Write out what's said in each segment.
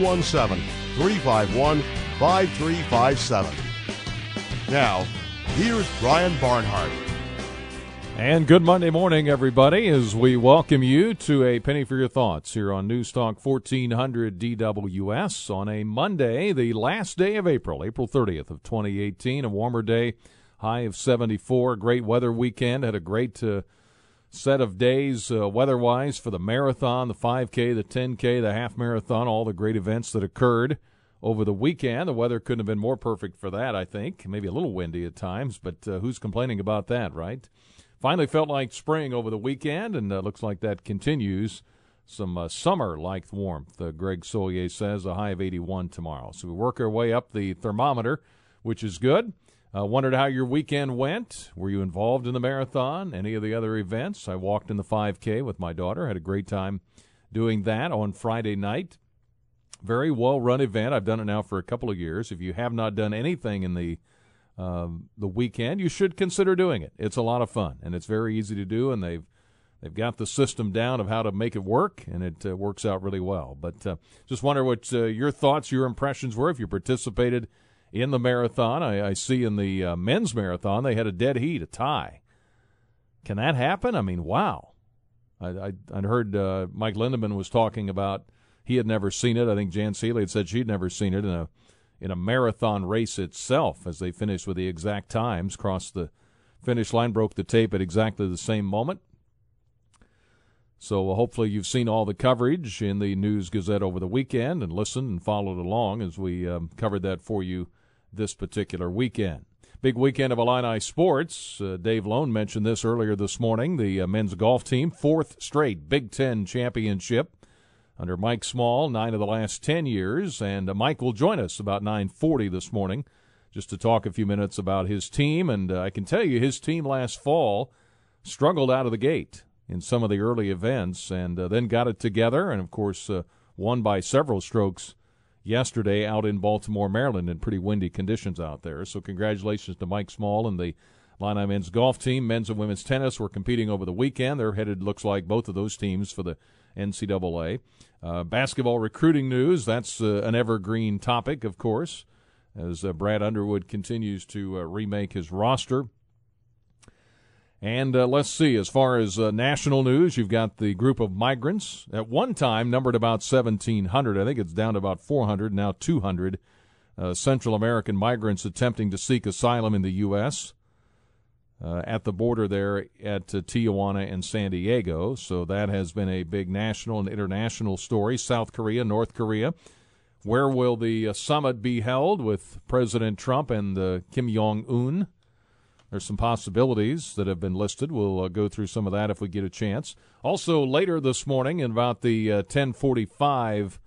217-351-5357. Now, here's Brian Barnhart. And good Monday morning, everybody, as we welcome you to A Penny for Your Thoughts here on News Talk 1400 DWS on a Monday, the last day of April, April 30th of 2018, a warmer day, high of 74, great weather weekend, had a great set of days weather-wise for the marathon, the 5K, the 10K, the half marathon, all the great events that occurred over the weekend. The weather couldn't have been more perfect for that, I think. Maybe a little windy at times, but who's complaining about that, right? Finally felt like spring over the weekend, and looks like that continues. Some summer-like warmth, Greg Sollier says, a high of 81 tomorrow. So we work our way up the thermometer, which is good. Wondered how your weekend went. Were you involved in the marathon, any of the other events? I walked in the 5K with my daughter, had a great time doing that on Friday night. Very well-run event. I've done it now for a couple of years. If you have not done anything in the weekend, you should consider doing it. It's a lot of fun, and it's very easy to do, and they've got the system down of how to make it work, and it works out really well. But just wonder what your thoughts, your impressions were if you participated in the marathon. I see in the men's marathon they had a dead heat, a tie. Can that happen? I mean, wow. I'd heard Mike Lindemann was talking about he had never seen it. I think Jan Seeley had said she'd never seen it in a marathon race itself, as they finished with the exact times, crossed the finish line, broke the tape at exactly the same moment. So hopefully you've seen all the coverage in the News Gazette over the weekend and listened and followed along as we covered that for you this particular weekend. Big weekend of Illini sports. Dave Loan mentioned this earlier this morning. The men's golf team, fourth straight Big Ten championship. Under Mike Small, 9 of the last 10 years, and Mike will join us about 9:40 this morning just to talk a few minutes about his team. And I can tell you his team last fall struggled out of the gate in some of the early events and then got it together and, of course, won by several strokes yesterday out in Baltimore, Maryland, in pretty windy conditions out there. So congratulations to Mike Small and the Illini men's golf team. Men's and women's tennis were competing over the weekend. They're headed, looks like, both of those teams for the NCAA. Basketball recruiting news, that's an evergreen topic, of course, as Brad Underwood continues to remake his roster. And let's see, as far as national news, you've got the group of migrants at one time numbered about 1,700. I think it's down to about 400, now 200 Central American migrants attempting to seek asylum in the U.S., at the border there at Tijuana and San Diego. So that has been a big national and international story. South Korea, North Korea. Where will the summit be held with President Trump and Kim Jong-un? There's some possibilities that have been listed. We'll go through some of that if we get a chance. Also, later this morning, in about the 10:45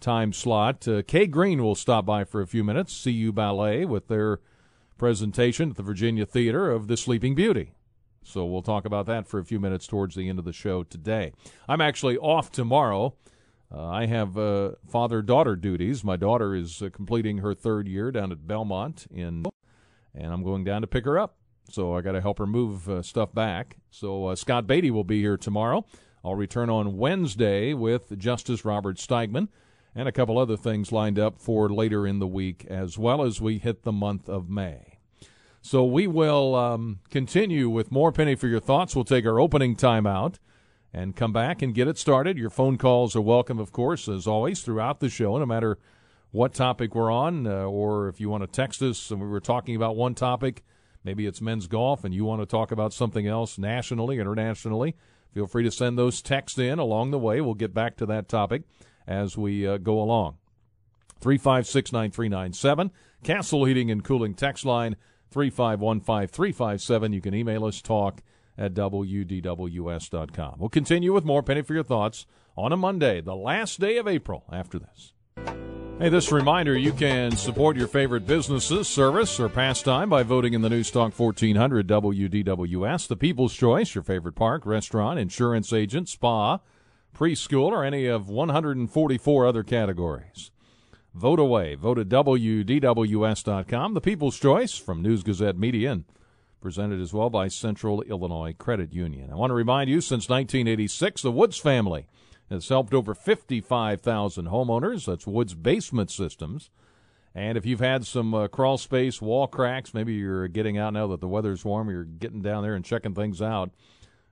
time slot, Kay Greene will stop by for a few minutes, CU Ballet, with their presentation at the Virginia Theater of The Sleeping Beauty. So we'll talk about that for a few minutes towards the end of the show today. I'm actually off tomorrow. I have father-daughter duties. My daughter is completing her third year down at Belmont, and I'm going down to pick her up. So I got to help her move stuff back. So Scott Beatty will be here tomorrow. I'll return on Wednesday with Justice Robert Steigman, and a couple other things lined up for later in the week as well as we hit the month of May. So we will continue with more Penny for Your Thoughts. We'll take our opening time out and come back and get it started. Your phone calls are welcome, of course, as always, throughout the show, no matter what topic we're on, or if you want to text us and we were talking about one topic, maybe it's men's golf and you want to talk about something else nationally, internationally, feel free to send those texts in along the way. We'll get back to that topic as we go along. 356-9397, Castle Heating and Cooling text line, 351-5357. You can email us, talk@wdws.com. We'll continue with more Penny for Your Thoughts on a Monday, the last day of April, after this. Hey, this reminder, you can support your favorite businesses, service, or pastime by voting in the News Talk 1400 WDWS, the People's Choice, your favorite park, restaurant, insurance agent, spa, preschool, or any of 144 other categories. Vote away. Vote at WDWS.com, the People's Choice, from News Gazette Media, and presented as well by Central Illinois Credit Union. I want to remind you, since 1986, the Woods family has helped over 55,000 homeowners. That's Woods Basement Systems. And if you've had some crawl space, wall cracks, maybe you're getting out now that the weather's warm, you're getting down there and checking things out,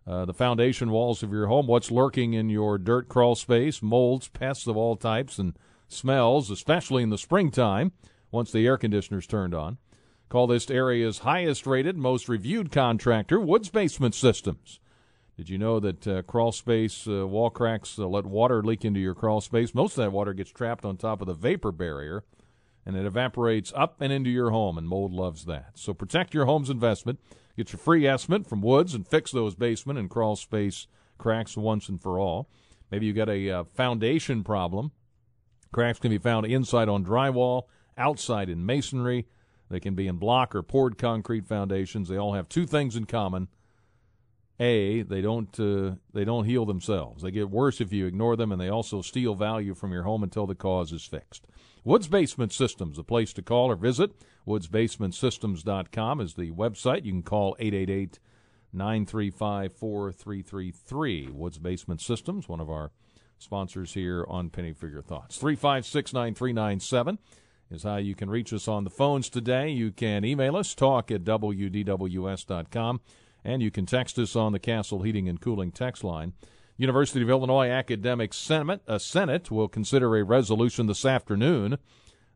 the foundation walls of your home, what's lurking in your dirt crawl space, molds, pests of all types, and smells, especially in the springtime, once the air conditioner's turned on. Call this area's highest-rated, most-reviewed contractor, Woods Basement Systems. Did you know that crawl space, wall cracks let water leak into your crawl space? Most of that water gets trapped on top of the vapor barrier, and it evaporates up and into your home, and mold loves that. So protect your home's investment. Get your free estimate from Woods and fix those basement and crawl space cracks once and for all. Maybe you've got a foundation problem. Cracks can be found inside on drywall, outside in masonry. They can be in block or poured concrete foundations. They all have two things in common. A, they don't heal themselves. They get worse if you ignore them, and they also steal value from your home until the cause is fixed. Woods Basement Systems, the place to call or visit. WoodsBasementSystems.com is the website. You can call 888-935-4333. Woods Basement Systems, one of our sponsors here on Penny for Your Thoughts. 356-9397 is how you can reach us on the phones today. You can email us, talk at WDWS.com. And you can text us on the Castle Heating and Cooling text line. University of Illinois Academic Senate will consider a resolution this afternoon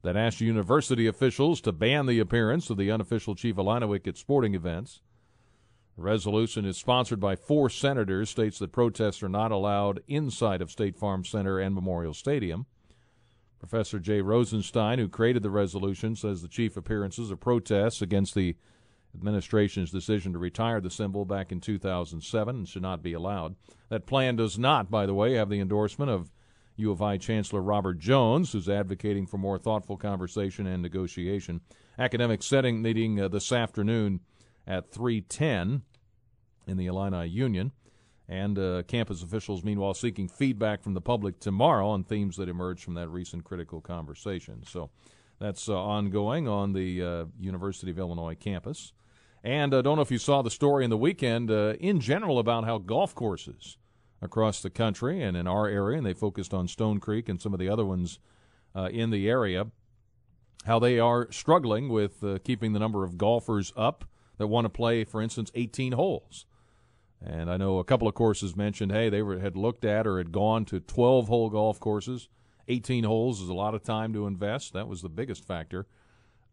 that asks university officials to ban the appearance of the unofficial Chief Illiniwek at sporting events. The resolution is sponsored by 4 senators, states that protests are not allowed inside of State Farm Center and Memorial Stadium. Professor Jay Rosenstein, who created the resolution, says the chief appearances are protests against the administration's decision to retire the symbol back in 2007 and should not be allowed. That plan does not, by the way, have the endorsement of U of I Chancellor Robert Jones, who's advocating for more thoughtful conversation and negotiation. Academic Senate meeting this afternoon at 3:10 in the Illini Union, and campus officials, meanwhile, seeking feedback from the public tomorrow on themes that emerged from that recent critical conversation. So that's ongoing on the University of Illinois campus. And I don't know if you saw the story in the weekend in general about how golf courses across the country and in our area, and they focused on Stone Creek and some of the other ones in the area, how they are struggling with keeping the number of golfers up that want to play, for instance, 18 holes. And I know a couple of courses mentioned, hey, they had looked at or had gone to 12-hole golf courses. 18 holes is a lot of time to invest. That was the biggest factor.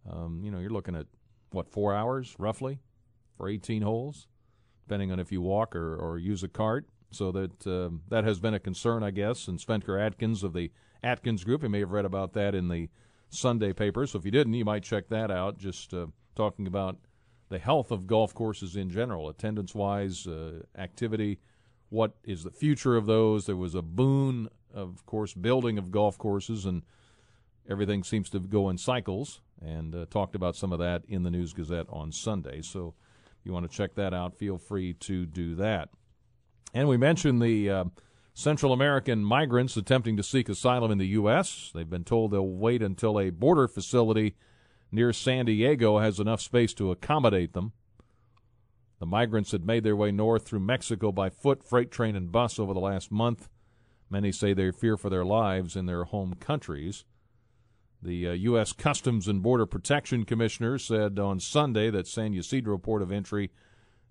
You're looking at what, 4 hours, roughly, for 18 holes, depending on if you walk or use a cart. So that has been a concern, I guess, and Spencer Atkins of the Atkins Group, you may have read about that in the Sunday paper. So if you didn't, you might check that out, just talking about the health of golf courses in general, attendance-wise, activity, what is the future of those. There was a boon, of course, building of golf courses, and everything seems to go in cycles, and talked about some of that in the News Gazette on Sunday. So if you want to check that out, feel free to do that. And we mentioned the Central American migrants attempting to seek asylum in the U.S. They've been told they'll wait until a border facility near San Diego has enough space to accommodate them. The migrants had made their way north through Mexico by foot, freight train, and bus over the last month. Many say they fear for their lives in their home countries. The U.S. Customs and Border Protection Commissioner said on Sunday that San Ysidro Port of Entry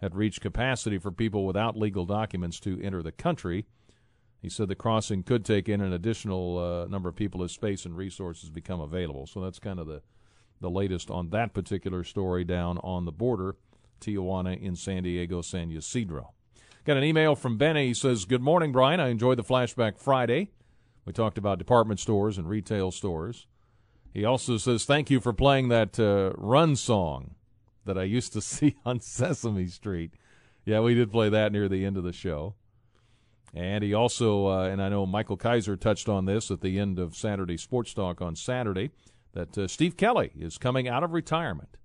had reached capacity for people without legal documents to enter the country. He said the crossing could take in an additional number of people as space and resources become available. So that's kind of the latest on that particular story down on the border, Tijuana in San Diego, San Ysidro. Got an email from Benny. He says, "Good morning, Brian. I enjoyed the Flashback Friday. We talked about department stores and retail stores." He also says, "Thank you for playing that Run song that I used to see on Sesame Street." Yeah, we did play that near the end of the show. And he also, and I know Michael Kaiser touched on this at the end of Saturday Sports Talk on Saturday, that Steve Kelly is coming out of retirement.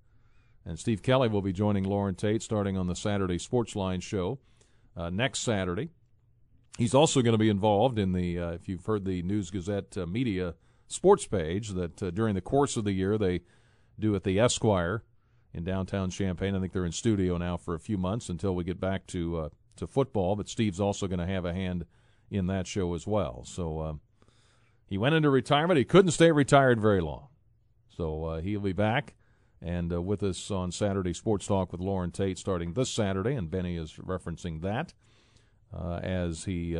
And Steve Kelly will be joining Lauren Tate starting on the Saturday Sports Line show next Saturday. He's also going to be involved in the, if you've heard the News Gazette media sports page, that during the course of the year they do at the Esquire in downtown Champaign. I think they're in studio now for a few months until we get back to football, but Steve's also going to have a hand in that show as well. So he went into retirement. He couldn't stay retired very long. So he'll be back and with us on Saturday Sports Talk with Lauren Tate starting this Saturday, and Benny is referencing that as he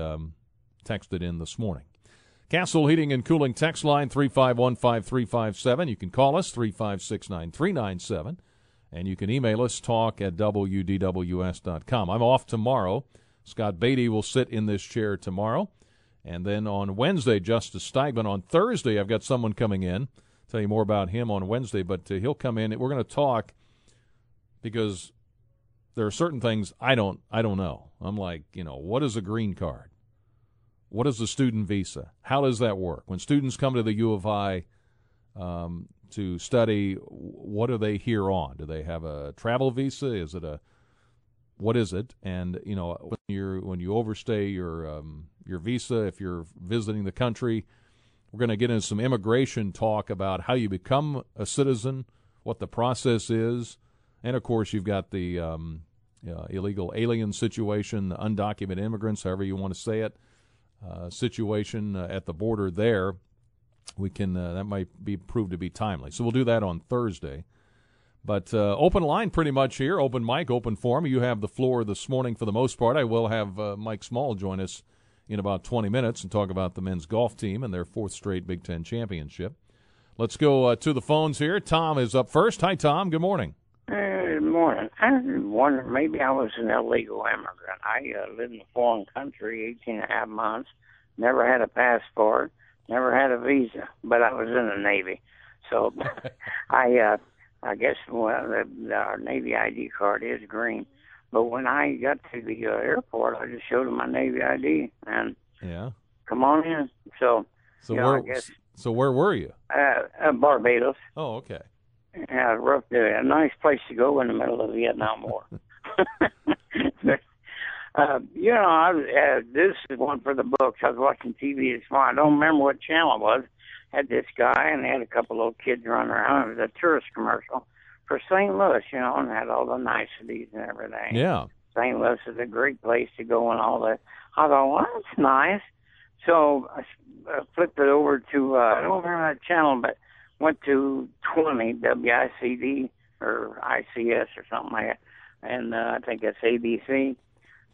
texted in this morning. Castle Heating and Cooling text line 351-5357. You can call us 356-9397, and you can email us talk@wdws.com. I'm off tomorrow. Scott Beatty will sit in this chair tomorrow, and then on Wednesday, Justice Steigman. On Thursday, I've got someone coming in. Tell you more about him on Wednesday, but he'll come in. We're going to talk because there are certain things I don't know. I'm like, what is a green card? What is the student visa? How does that work? When students come to the U of I to study, what are they here on? Do they have a travel visa? Is it a what is it? And when you overstay your visa, if you're visiting the country. We're going to get into some immigration talk about how you become a citizen, what the process is, and, of course, you've got the illegal alien situation, the undocumented immigrants, however you want to say it, situation at the border there. We can that might be proved to be timely. So we'll do that on Thursday. But open line pretty much here, open mic, open forum. You have the floor this morning for the most part. I will have Mike Small join us in about 20 minutes and talk about the men's golf team and their fourth straight Big Ten championship. Let's go to the phones here. Tom is up first. Hi, Tom. Good morning. Good morning. I wonder, maybe I was an illegal immigrant. I lived in a foreign country 18 and a half months, never had a passport, never had a visa, but I was in the Navy. So I guess our Navy ID card is green. But when I got to the airport, I just showed them my Navy ID and come on in. So where were you? Barbados. Oh, okay. Yeah, rough there. A nice place to go in the middle of the Vietnam War. This is one for the books. I was watching TV this morning. I don't remember what channel it was. Had this guy and they had a couple little kids running around. It was a tourist commercial for St. Louis, and had all the niceties and everything. Yeah. St. Louis is a great place to go and all that. I thought, well, that's nice. So I flipped it over to, I don't remember that channel, but went to 20 WICD or ICS or something like that. And I think that's ABC.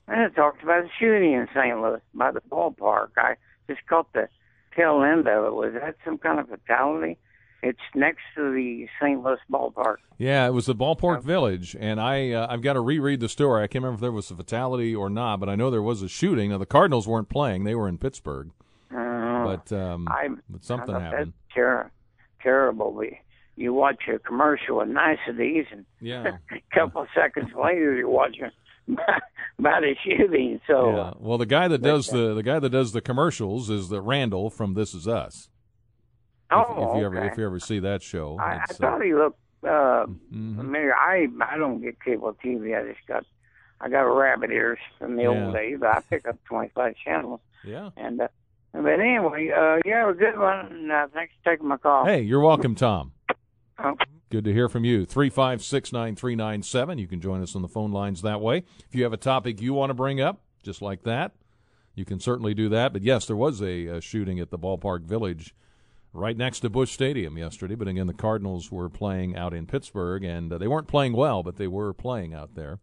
And it talked about the shooting in St. Louis by the ballpark. I just caught the tail end of it. Was that some kind of fatality? It's next to the St. Louis ballpark. Yeah, it was the Ballpark Village, and I've got to reread the story. I can't remember if there was a fatality or not, but I know there was a shooting. Now, the Cardinals weren't playing. They were in Pittsburgh. But something happened. That's terrible. You watch a commercial with niceties, and a couple of seconds later you're watching about a shooting. So, yeah. Well, the guy that does the commercials is the Randall from This Is Us. If you ever see that show. I thought he looked familiar. I don't get cable TV. I got rabbit ears from the old days. I pick up 25 channels. Yeah. And but anyway, you have a good one. And, thanks for taking my call. Hey, you're welcome, Tom. Good to hear from you. 356-9397. You can join us on the phone lines that way. If you have a topic you want to bring up, just like that, you can certainly do that. But yes, there was a shooting at the Ballpark Village right next to Busch Stadium yesterday. But again, the Cardinals were playing out in Pittsburgh, and they weren't playing well, but they were playing out there.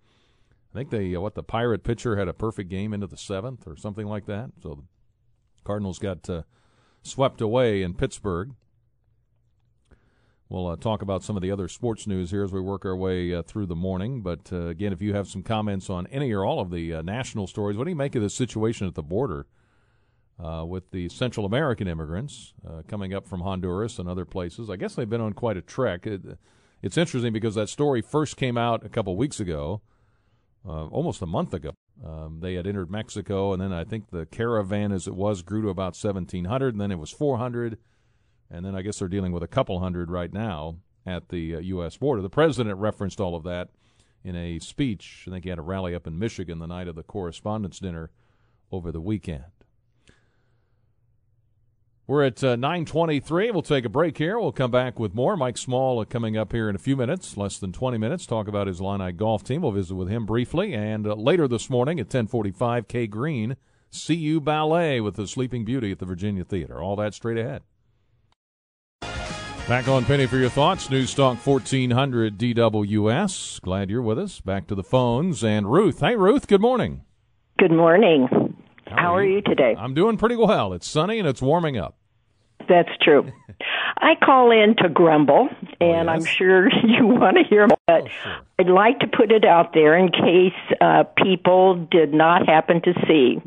I think the Pirate pitcher had a perfect game into the 7th or something like that. So the Cardinals got swept away in Pittsburgh. We'll talk about some of the other sports news here as we work our way through the morning. But again, if you have some comments on any or all of the national stories, what do you make of this situation at the border? With the Central American immigrants coming up from Honduras and other places. I guess they've been on quite a trek. It's interesting because that story first came out a couple weeks ago, almost a month ago, They had entered Mexico, and then I think the caravan, as it was, grew to about 1,700, and then it was 400, and then I guess they're dealing with a couple hundred right now at the U.S. border. The president referenced all of that in a speech. I think he had a rally up in Michigan the night of the Correspondents' Dinner over the weekend. We're at 9:23. We'll take a break here. We'll come back with more. Mike Small coming up here in a few minutes, less than 20 minutes, talk about his Illini golf team. We'll visit with him briefly. And later this morning at 10:45, Kay Greene, CU Ballet with the Sleeping Beauty at the Virginia Theater. All that straight ahead. Back on Penny for your thoughts. News Talk 1400 DWS. Glad you're with us. Back to the phones. And Ruth. Hey, Ruth. Good morning. Good morning. How are you today? I'm doing pretty well. It's sunny and it's warming up. That's true. I call in to grumble, and I'm sure you want to hear, but I'd like to put it out there in case people did not happen to see.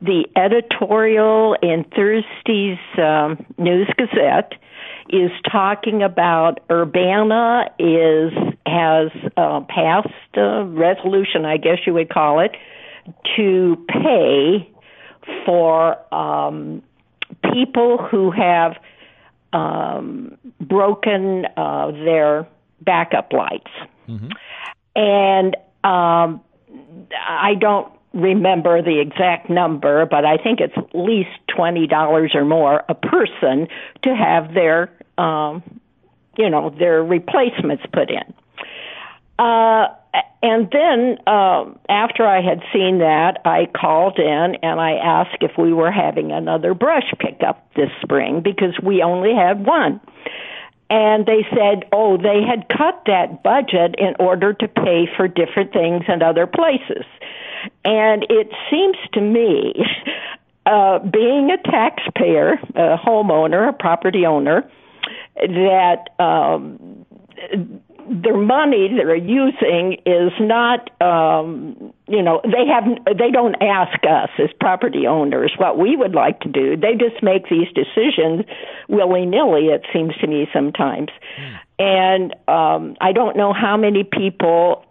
The editorial in Thursday's News Gazette is talking about Urbana has passed a resolution, I guess you would call it, to pay for people who have broken their backup lights. Mm-hmm. And I don't remember the exact number, but I think it's at least $20 or more a person to have their, their replacements put in. And then after I had seen that, I called in and I asked if we were having another brush pickup this spring because we only had one. And they said, they had cut that budget in order to pay for different things in other places. And it seems to me, being a taxpayer, a homeowner, a property owner, that their money they're using is not, they don't ask us as property owners what we would like to do. They just make these decisions willy-nilly, it seems to me sometimes. Mm. And I don't know how many people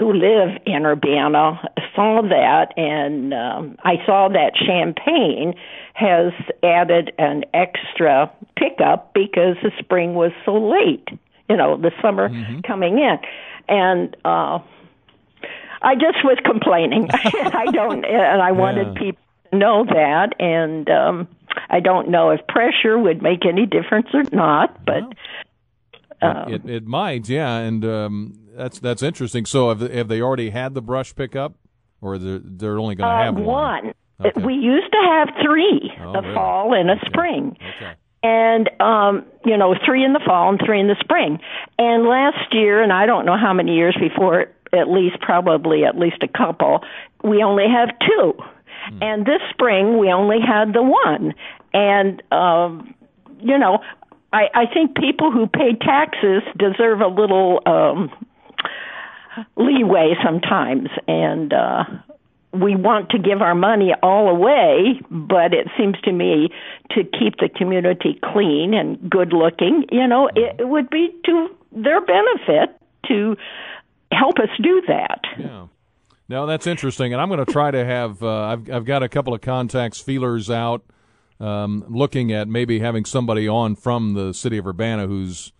who live in Urbana saw that, and I saw that Champaign has added an extra pickup because the spring was so late. The summer coming in. And I just was complaining. I wanted people to know that. And I don't know if pressure would make any difference or not, but... It might, yeah, and that's interesting. So have they already had the brush pickup, or they're only going to have one? Okay. We used to have three, fall and a spring. Okay. And, three in the fall and three in the spring. And last year, and I don't know how many years before, probably at least a couple, we only have two. Mm. And this spring, we only had the one. And, I think people who pay taxes deserve a little leeway sometimes. And we want to give our money all away, but it seems to me to keep the community clean and good-looking, it would be to their benefit to help us do that. Yeah. No, that's interesting, and I'm going to try to have I've got a couple of contacts, feelers out, looking at maybe having somebody on from the city of Urbana who's,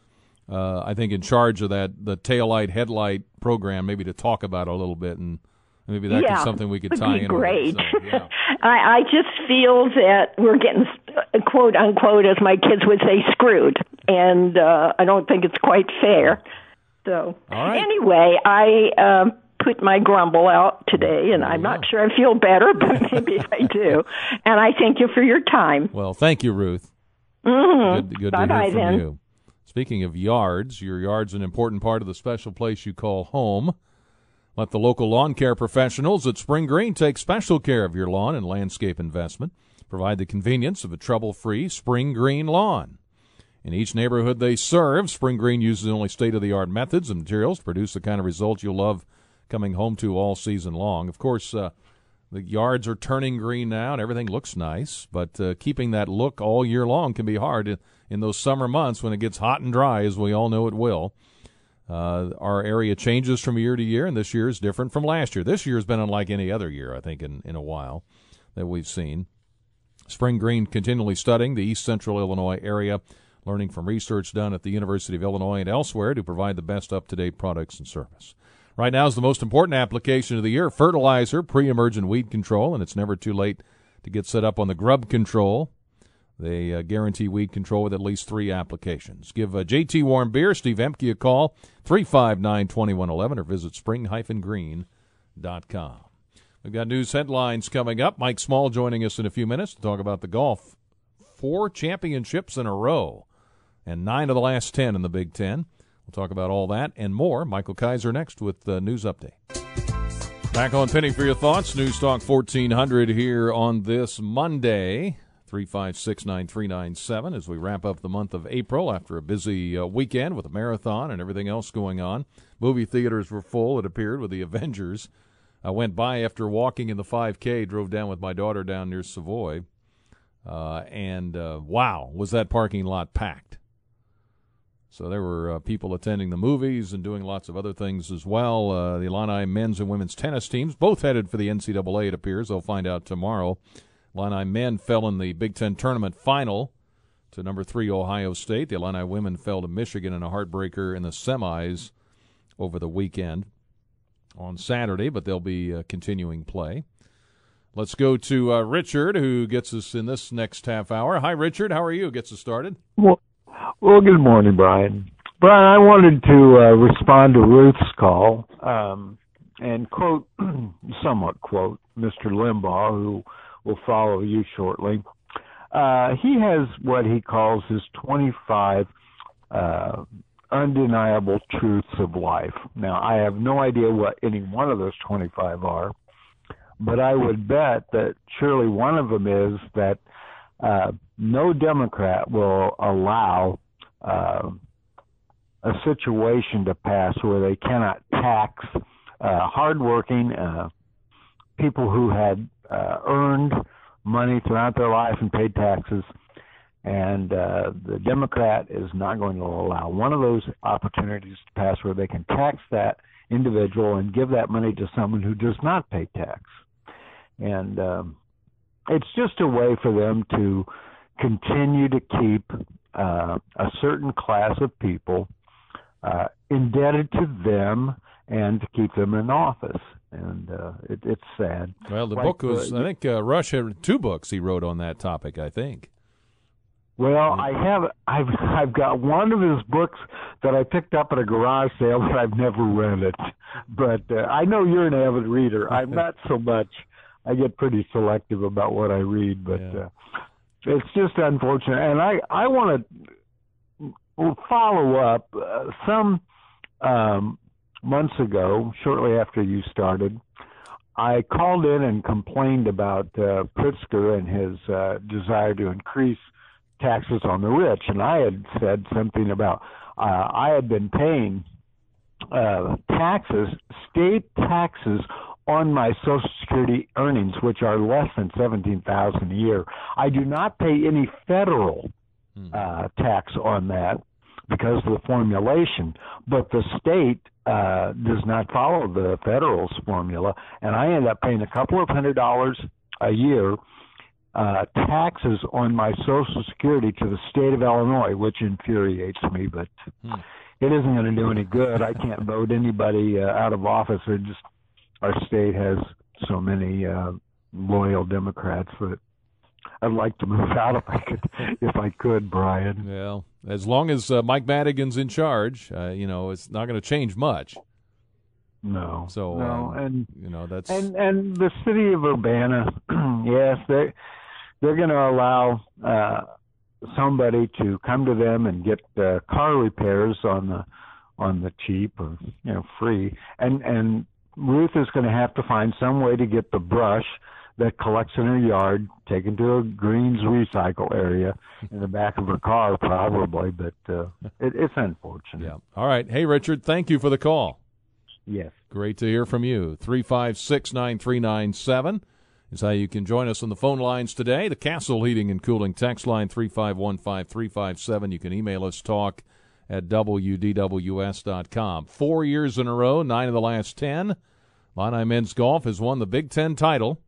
I think, in charge of that, the taillight headlight program, maybe to talk about it a little bit, and maybe that is something we could tie in. Great. With, I just feel that we're getting, quote unquote, as my kids would say, screwed, and I don't think it's quite fair. So anyway, I put my grumble out today, and I'm not sure I feel better, but maybe I do. And I thank you for your time. Well, thank you, Ruth. Mm-hmm. Good to hear from you. Speaking of yards, your yard's an important part of the special place you call home. Let the local lawn care professionals at Spring Green take special care of your lawn and landscape investment. Provide the convenience of a trouble-free Spring Green lawn. In each neighborhood they serve, Spring Green uses only state-of-the-art methods and materials to produce the kind of results you'll love coming home to all season long. Of course, the yards are turning green now and everything looks nice, but keeping that look all year long can be hard in those summer months when it gets hot and dry, as we all know it will. Our area changes from year to year, and this year is different from last year. This year has been unlike any other year, I think, in a while that we've seen. Spring Green continually studying the East Central Illinois area, learning from research done at the University of Illinois and elsewhere to provide the best up-to-date products and service. Right now is the most important application of the year, fertilizer, pre-emergent weed control, and it's never too late to get set up on the grub control. They guarantee weed control with at least three applications. Give JT Warm Beer, Steve Emke, a call, 359-2111, or visit spring-green.com. We've got news headlines coming up. Mike Small joining us in a few minutes to talk about the golf. 4 championships in a row and 9 of the last 10 in the Big Ten. We'll talk about all that and more. Michael Kaiser next with the news update. Back on Penny for your thoughts. News Talk 1400 here on this Monday, 356-9397, as we wrap up the month of April after a busy weekend with a marathon and everything else going on. Movie theaters were full, it appeared, with the Avengers. I went by after walking in the 5K, drove down with my daughter down near Savoy, and wow, was that parking lot packed. So there were people attending the movies and doing lots of other things as well. The Illini men's and women's tennis teams, both headed for the NCAA, it appears. They'll find out tomorrow. Illini men fell in the Big Ten tournament final to number 3 Ohio State. The Illini women fell to Michigan in a heartbreaker in the semis over the weekend. On Saturday, but they'll be continuing play. Let's go to Richard, who gets us in this next half hour. Hi, Richard. How are you? Gets us started. Well, good morning, Brian. Brian, I wanted to respond to Ruth's call and quote, somewhat quote, Mr. Limbaugh, who will follow you shortly. He has what he calls his 25 undeniable truths of life. Now, I have no idea what any one of those 25 are, but I would bet that surely one of them is that no Democrat will allow a situation to pass where they cannot tax hardworking people who had earned money throughout their life and paid taxes. And the Democrat is not going to allow one of those opportunities to pass where they can tax that individual and give that money to someone who does not pay tax. And it's just a way for them to continue to keep a certain class of people indebted to them and to keep them in office. And it's sad. Well, the book was, I think Rush had 2 books he wrote on that topic, I think. Well, I've got one of his books that I picked up at a garage sale, but I've never read it. But I know you're an avid reader. I'm not so much. I get pretty selective about what I read, but it's just unfortunate. And I want to follow up. Some months ago, shortly after you started, I called in and complained about Pritzker and his desire to increase taxes on the rich, and I had said something about I had been paying taxes, state taxes, on my Social Security earnings, which are less than $17,000 a year. I do not pay any federal tax on that because of the formulation, but the state does not follow the federal's formula, and I end up paying a couple of $100 a year taxes on my Social Security to the state of Illinois, which infuriates me, but it isn't going to do any good. I can't vote anybody out of office. Just, our state has so many loyal Democrats that I'd like to move out if I could, Brian. Well, as long as Mike Madigan's in charge, it's not going to change much. No. So, no, and that's and the city of Urbana, yes, they're going to allow somebody to come to them and get car repairs on the cheap or free, and Ruth is going to have to find some way to get the brush that collects in her yard taken to a Green's recycle area in the back of her car, probably. But it's unfortunate. Yeah. All right. Hey, Richard, thank you for the call. Yes. Great to hear from you. 356-9397 is how you can join us on the phone lines today. The Castle Heating and Cooling text line, 351-5357. You can email us, talk at WDWS.com. 4 years in a row, 9 of the last 10, Illini men's golf has won the Big Ten title.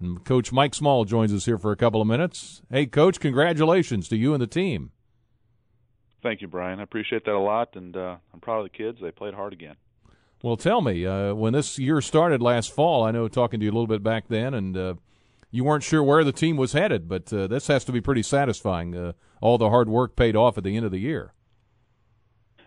And Coach Mike Small joins us here for a couple of minutes. Hey, Coach, congratulations to you and the team. Thank you, Brian. I appreciate that a lot, and I'm proud of the kids. They played hard again. Well, tell me, when this year started last fall, I know talking to you a little bit back then, and you weren't sure where the team was headed, but this has to be pretty satisfying. All the hard work paid off at the end of the year.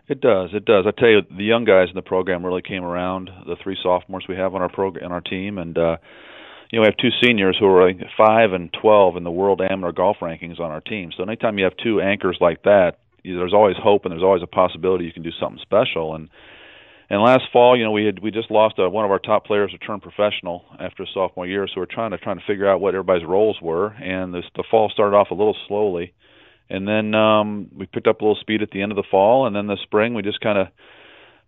It does. It does. I tell you, the young guys in the program really came around, the three sophomores we have on our program, on our team, and you know, we have two seniors who are 5 and 12 in the world amateur golf rankings on our team. So anytime you have two anchors like that, there's always hope and there's always a possibility you can do something special. And last fall, you know, we just lost one of our top players who turned professional after his sophomore year. So we're trying to figure out what everybody's roles were. And the fall started off a little slowly, and then we picked up a little speed at the end of the fall. And then the spring, we just kind of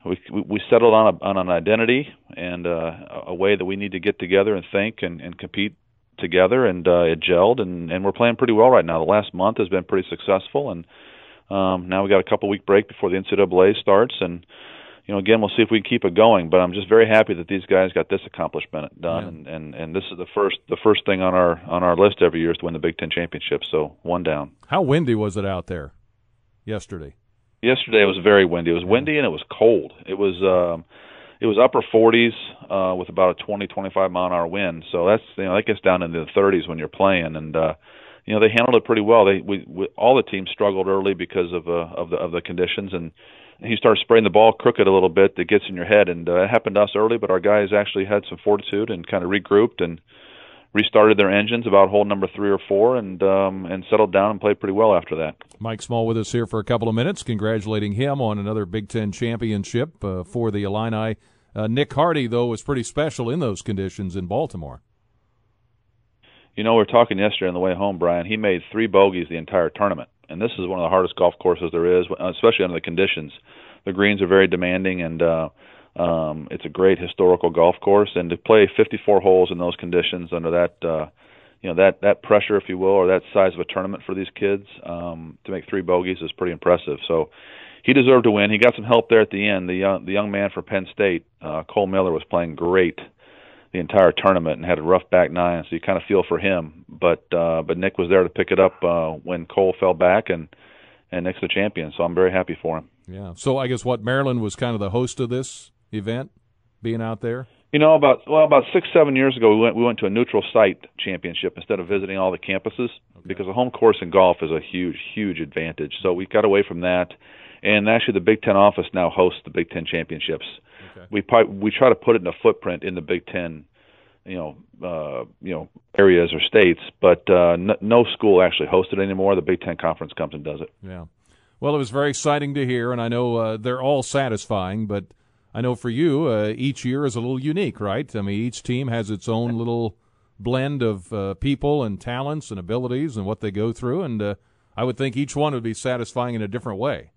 we settled on an identity and a way that we need to get together and think and compete together, and it gelled, and we're playing pretty well right now. The last month has been pretty successful, and now we got a couple-week break before the NCAA starts, and, you know, again, we'll see if we can keep it going. But I'm just very happy that these guys got this accomplishment done, yeah. and this is the first thing on our list every year is to win the Big Ten championship, so one down. How windy was it out there yesterday? Yesterday it was very windy. It was windy and it was cold. It was upper 40s with about a 20-25 mile an hour wind. So that's, you know, that gets down into the 30s when you're playing, and you know, they handled it pretty well. We all the teams struggled early because of the conditions, and you start spraying the ball crooked a little bit that gets in your head, and it happened to us early, but our guys actually had some fortitude and kind of regrouped and restarted their engines about hole number 3 or 4, and settled down and played pretty well after that. Mike Small with us here for a couple of minutes, congratulating him on another Big Ten championship for the Illini. Nick Hardy, though, was pretty special in those conditions in Baltimore. You know, we were talking yesterday on the way home, Brian. He made 3 bogeys the entire tournament, and this is one of the hardest golf courses there is, especially under the conditions. The greens are very demanding, and it's a great historical golf course, and to play 54 holes in those conditions under that you know, that pressure, if you will, or that size of a tournament for these kids, to make 3 bogeys is pretty impressive. So he deserved to win. He got some help there at the end. The young man for Penn State, Cole Miller, was playing great the entire tournament and had a rough back nine, so you kind of feel for him, but Nick was there to pick it up when Cole fell back, and Nick's the champion, so I'm very happy for him. Yeah. So I guess what, Maryland was kind of the host of this event, being out there? You know, about 6-7 years ago, we went to a neutral site championship instead of visiting all the campuses, okay, because a home course in golf is a huge advantage. So we got away from that, and actually the Big Ten office now hosts the Big Ten championships. Okay. We try to put it in a footprint in the Big Ten, you know areas or states, but no school actually hosts it anymore. The Big Ten conference comes and does it. Yeah. Well, it was very exciting to hear, and I know they're all satisfying, but I know for you, each year is a little unique, right? I mean, each team has its own little blend of people and talents and abilities and what they go through, and I would think each one would be satisfying in a different way.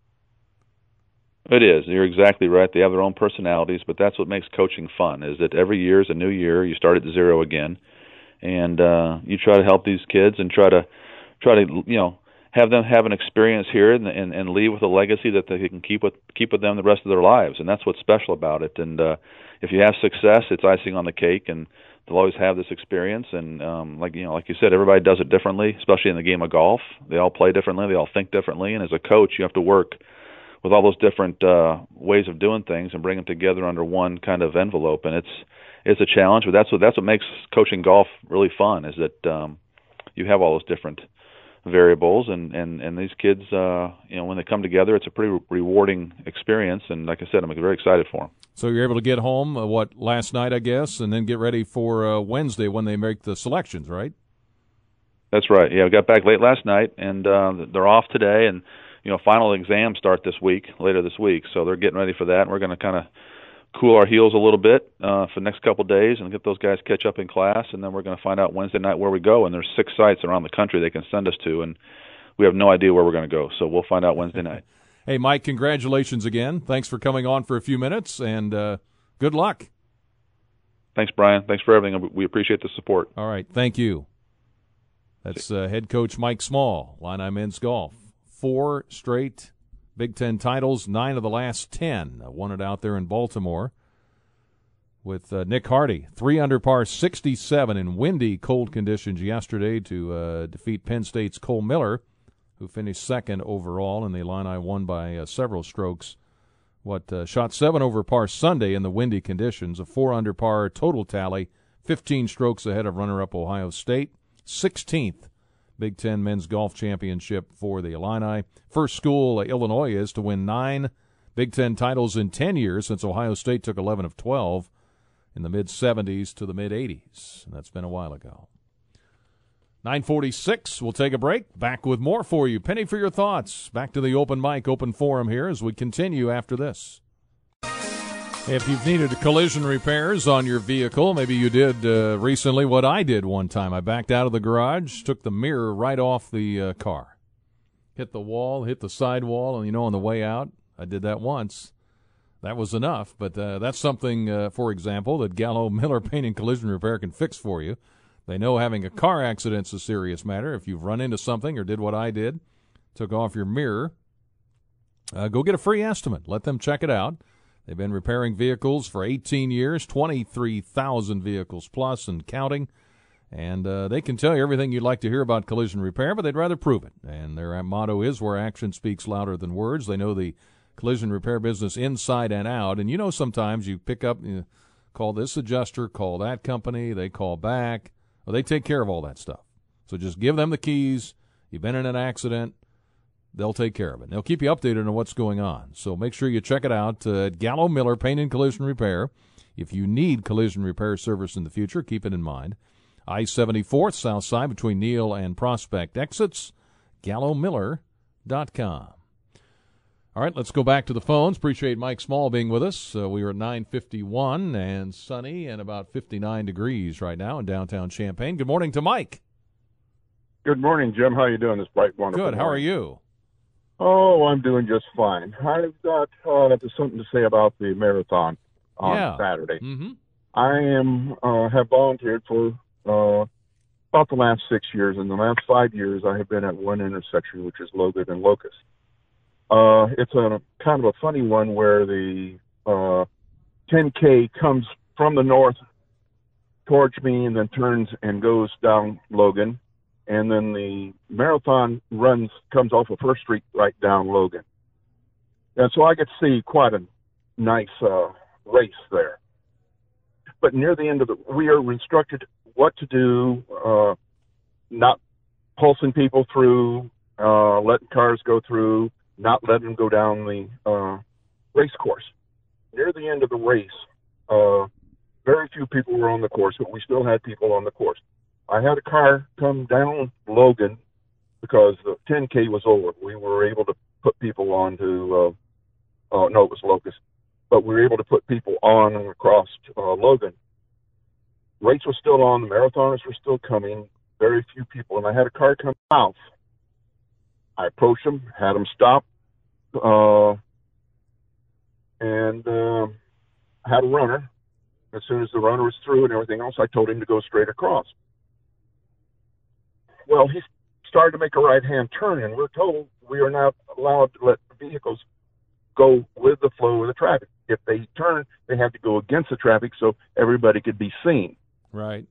It is. You're exactly right. They have their own personalities, but that's what makes coaching fun, is that every year is a new year. You start at zero again, and you try to help these kids and try to you know, have them have an experience here and leave with a legacy that they can keep with them the rest of their lives, and that's what's special about it. And if you have success, it's icing on the cake, and they'll always have this experience. And like you said, everybody does it differently, especially in the game of golf. They all play differently, they all think differently, and as a coach, you have to work with all those different ways of doing things and bring them together under one kind of envelope. And it's a challenge, but that's what makes coaching golf really fun, is that you have all those different variables, and these kids, you know, when they come together, it's a pretty rewarding experience, and like I said, I'm very excited for them. So you're able to get home, last night, I guess, and then get ready for Wednesday when they make the selections, right? That's right. Yeah, we got back late last night, and they're off today, and, you know, final exams start later this week, so they're getting ready for that, and we're going to kind of cool our heels a little bit for the next couple of days and get those guys catch up in class, and then we're going to find out Wednesday night where we go. And there's 6 sites around the country they can send us to, and we have no idea where we're going to go, so we'll find out Wednesday night. Hey, Mike, congratulations again. Thanks for coming on for a few minutes, and good luck. Thanks, Brian. Thanks for everything. We appreciate the support. All right, thank you. That's head coach Mike Small, Illini men's golf. 4 straight Big Ten titles, 9 of the last 10. Won it out there in Baltimore with Nick Hardy. 3 under par 67 in windy, cold conditions yesterday to defeat Penn State's Cole Miller, who finished second overall, and the Illini won by several strokes. Shot 7 over par Sunday in the windy conditions, a 4 under par total tally, 15 strokes ahead of runner-up Ohio State. 16th Big Ten Men's Golf Championship for the Illini. First school Illinois is to win 9 Big Ten titles in 10 years since Ohio State took 11 of 12 in the mid-70s to the mid-80s. And that's been a while ago. 9:46, we'll take a break. Back with more for you. Penny for your thoughts. Back to the open mic, open forum here as we continue after this. If you've needed collision repairs on your vehicle, maybe you did recently what I did one time. I backed out of the garage, took the mirror right off the car. Hit the wall, hit the sidewall, and, you know, on the way out, I did that once. That was enough, but that's something, for example, that Gallo Miller Paint and Collision Repair can fix for you. They know having a car accident's a serious matter. If you've run into something or did what I did, took off your mirror, go get a free estimate. Let them check it out. They've been repairing vehicles for 18 years, 23,000 vehicles plus and counting. And they can tell you everything you'd like to hear about collision repair, but they'd rather prove it. And their motto is where action speaks louder than words. They know the collision repair business inside and out. And, you know, sometimes you pick up, you call this adjuster, call that company, they call back. Well, they take care of all that stuff. So just give them the keys. You've been in an accident. They'll take care of it. They'll keep you updated on what's going on. So make sure you check it out at Gallo Miller Paint and Collision Repair. If you need collision repair service in the future, keep it in mind. I-74 South Side between Neal and Prospect exits, GalloMiller.com. All right, let's go back to the phones. Appreciate Mike Small being with us. We are at 9:51 and sunny and about 59 degrees right now in downtown Champaign. Good morning to Mike. Good morning, Jim. How are you doing this bright, wonderful morning? Good. How are you? Oh, I'm doing just fine. I've got something to say about the marathon on Saturday. Mm-hmm. I am have volunteered for about the last 6 years. In the last 5 years, I have been at one intersection, which is Logan and Locust. It's a kind of a funny one where the 10K comes from the north towards me and then turns and goes down Logan. And then the marathon comes off of First Street right down Logan. And so I could see quite a nice race there. But near the end of it, we are instructed what to do, not pulsing people through, letting cars go through, not letting them go down the race course. Near the end of the race, very few people were on the course, but we still had people on the course. I had a car come down Logan because the 10K was over. We were able to put people on to, no, it was Locust, but we were able to put people on and across Logan. Race was still on. The marathoners were still coming. Very few people. And I had a car come south. I approached them, had them stop, and had a runner. As soon as the runner was through and everything else, I told him to go straight across. Well, he started to make a right-hand turn, and we're told we are not allowed to let vehicles go with the flow of the traffic. If they turn, they have to go against the traffic so everybody could be seen. Right.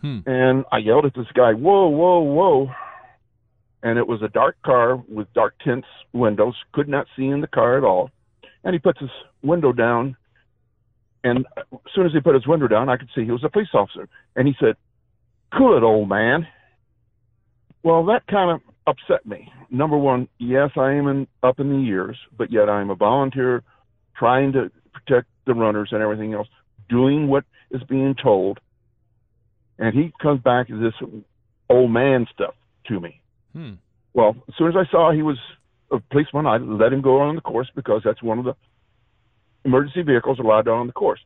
Hmm. And I yelled at this guy, whoa, whoa, whoa. And it was a dark car with dark tints windows, could not see in the car at all. And he puts his window down, and as soon as he put his window down, I could see he was a police officer. And he said, good old man. Well, that kind of upset me. Number one, yes, I am up in the years, but yet I'm a volunteer trying to protect the runners and everything else, doing what is being told. And he comes back to this old man stuff to me. Hmm. Well, as soon as I saw he was a policeman, I let him go on the course because that's one of the emergency vehicles allowed on the course.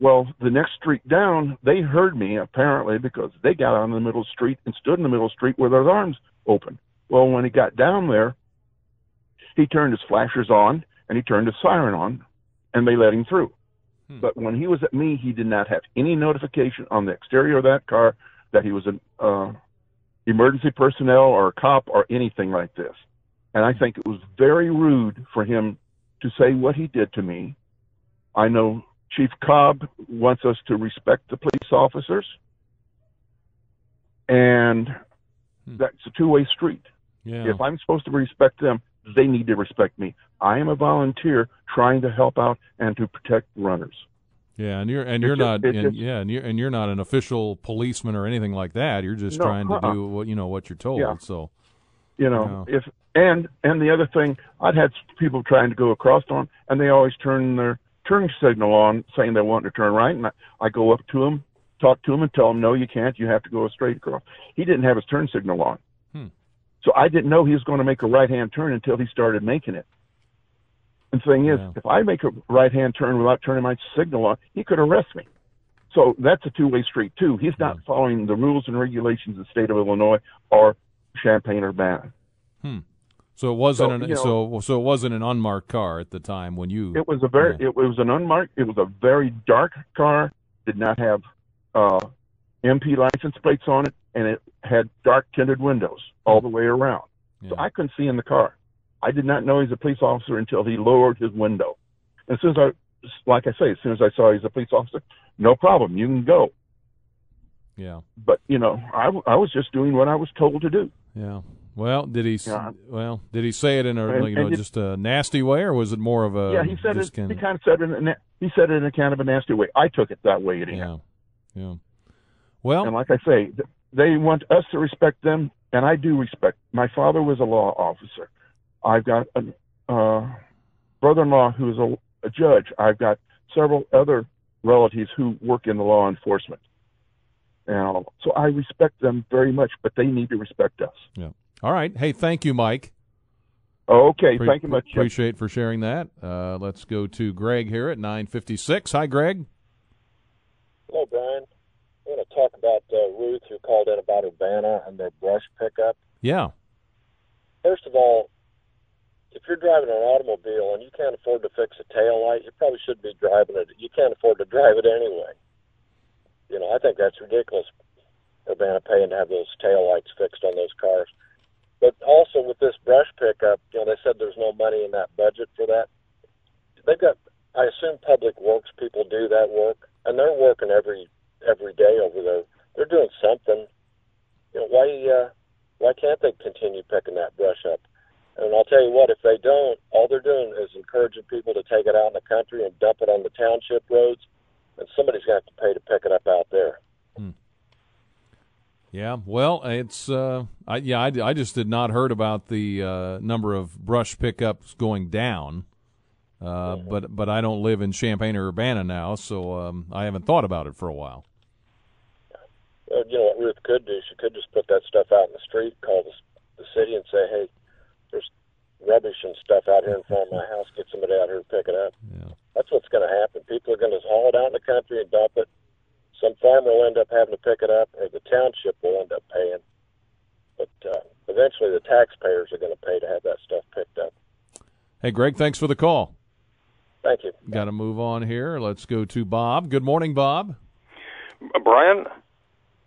Well, the next street down, they heard me, apparently, because they got out in the middle of the street and stood in the middle of the street with their arms open. Well, when he got down there, he turned his flashers on, and he turned his siren on, and they let him through. Hmm. But when he was at me, he did not have any notification on the exterior of that car that he was an emergency personnel or a cop or anything like this. And I think it was very rude for him to say what he did to me. I know Chief Cobb wants us to respect the police officers, and that's a two-way street. Yeah. If I'm supposed to respect them, they need to respect me. I am a volunteer trying to help out and to protect runners. Yeah, and you're not an official policeman or anything like that. You're just trying to do what you're told. Yeah. So, and the other thing, I've had people trying to go across on, and they always turn their turn signal on, saying they want to turn right, and I go up to them, talk to them, and tell them, no, you can't. You have to go straight across. He didn't have his turn signal on, so I didn't know he was going to make a right-hand turn until he started making it. And the thing is, if I make a right-hand turn without turning my signal on, he could arrest me. So that's a two-way street, too. He's not following the rules and regulations of the state of Illinois or Champaign-Urbana. So it wasn't so it wasn't an unmarked car at the time when you. It was a very It was a very dark car. Did not have MP license plates on it, and it had dark tinted windows all the way around. Yeah. So I couldn't see in the car. I did not know he's a police officer until he lowered his window. And as soon as I saw he's a police officer, no problem, you can go. Yeah. But, I was just doing what I was told to do. Yeah. Well, did he say it in a nasty way, or was it more of a... Yeah, he said it, he said it in a kind of a nasty way. I took it that way anyhow. Yeah. Yeah. Well... And like I say, they want us to respect them, and I do respect. My father was a law officer. I've got a brother-in-law who is a judge. I've got several other relatives who work in the law enforcement. And so I respect them very much, but they need to respect us. Yeah. All right. Hey, thank you, Mike. Okay. Thank you much. Appreciate for sharing that. Let's go to Greg here at 956. Hi, Greg. Hello, Brian. We're going to talk about Ruth, who called in about Urbana and their brush pickup. Yeah. First of all, if you're driving an automobile and you can't afford to fix a taillight, you probably shouldn't be driving it. You can't afford to drive it anyway. I think that's ridiculous, Urbana paying to have those taillights fixed on those cars. But also with this brush pickup, they said there's no money in that budget for that. They've got, I assume public works people do that work, and they're working every day over there. They're doing something. Why can't they continue picking that brush up? And I'll tell you what, if they don't, all they're doing is encouraging people to take it out in the country and dump it on the township roads, and somebody's going to have to pay to pick it up out there. Yeah, well, it's I just did not heard about the number of brush pickups going down, but I don't live in Champaign-Urbana now, so I haven't thought about it for a while. Well, what Ruth could do, she could just put that stuff out in the street, call the city and say, hey, there's rubbish and stuff out here in front of my house. Get somebody out here to pick it up. Yeah. That's what's going to happen. People are going to haul it out in the country and dump it. Some farmer will end up having to pick it up, or the township will end up paying. But eventually the taxpayers are going to pay to have that stuff picked up. Hey, Greg, thanks for the call. Thank you. Got to move on here. Let's go to Bob. Good morning, Bob. Brian?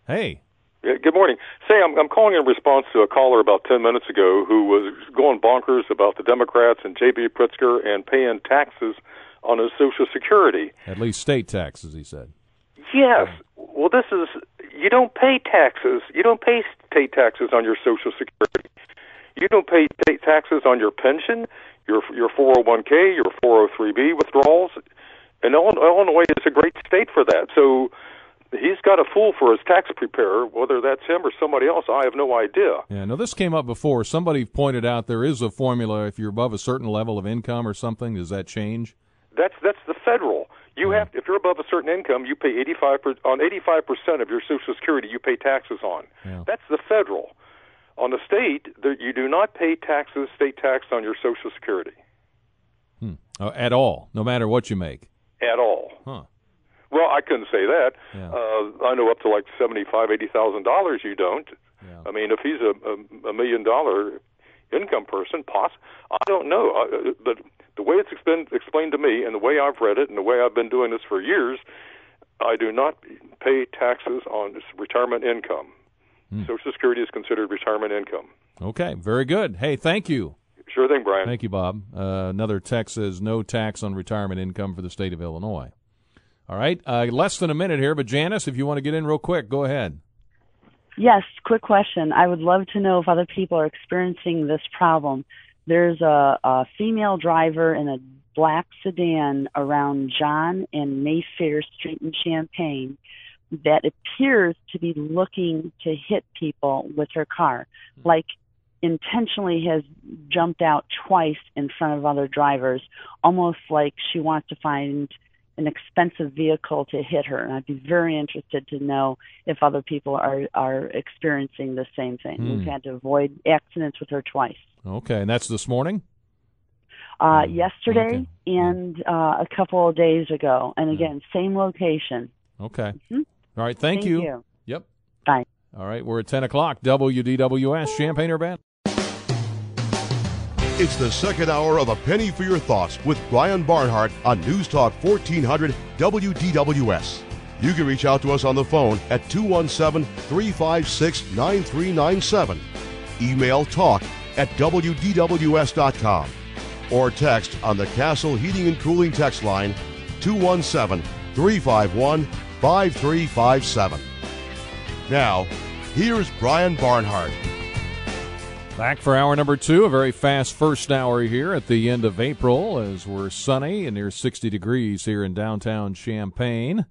Hey. Good morning. Say, I'm calling in response to a caller about 10 minutes ago who was going bonkers about the Democrats and J.B. Pritzker and paying taxes on his Social Security. At least state taxes, he said. Yes. Well, this is, you don't pay taxes. You don't pay state taxes on your Social Security. You don't pay state taxes on your pension, your 401k, your 403b withdrawals. And Illinois is a great state for that. So... he's got a fool for his tax preparer, whether that's him or somebody else, I have no idea. Yeah, now this came up before. Somebody pointed out there is a formula if you're above a certain level of income or something. Does that change? That's the federal. You have, if you're above a certain income, you pay 85% of your Social Security you pay taxes on. Yeah. That's the federal. On the state, you do not pay taxes, state tax on your Social Security. At all, no matter what you make? At all. Huh. Well, I couldn't say that. Yeah. I know up to like $75,000, $80,000 you don't. Yeah. I mean, if he's a $1 million income person, I don't know. But the way it's been explained to me and the way I've read it and the way I've been doing this for years, I do not pay taxes on retirement income. Social Security is considered retirement income. Okay, very good. Hey, thank you. Sure thing, Brian. Thank you, Bob. Another text says, no tax on retirement income for the state of Illinois. All right, less than a minute here, but Janice, if you want to get in real quick, go ahead. Yes, quick question. I would love to know if other people are experiencing this problem. There's a female driver in a black sedan around John and Mayfair Street in Champaign that appears to be looking to hit people with her car, like intentionally has jumped out twice in front of other drivers, almost like she wants to find an expensive vehicle to hit her. And I'd be very interested to know if other people are experiencing the same thing. We've had to avoid accidents with her twice. Okay, and that's this morning? Yesterday, okay. And a couple of days ago. And again, same location. Okay. Mm-hmm. All right, thank you. Yep. Bye. All right, we're at 10 o'clock, WDWS, Champaign-Urbana. It's the second hour of A Penny for Your Thoughts with Brian Barnhart on News Talk 1400 WDWS. You can reach out to us on the phone at 217-356-9397. Email talk@wdws.com. Or text on the Castle Heating and Cooling text line, 217-351-5357. Now, here's Brian Barnhart. Back for hour number two, a very fast first hour here at the end of April as we're sunny and near 60 degrees here in downtown Champaign.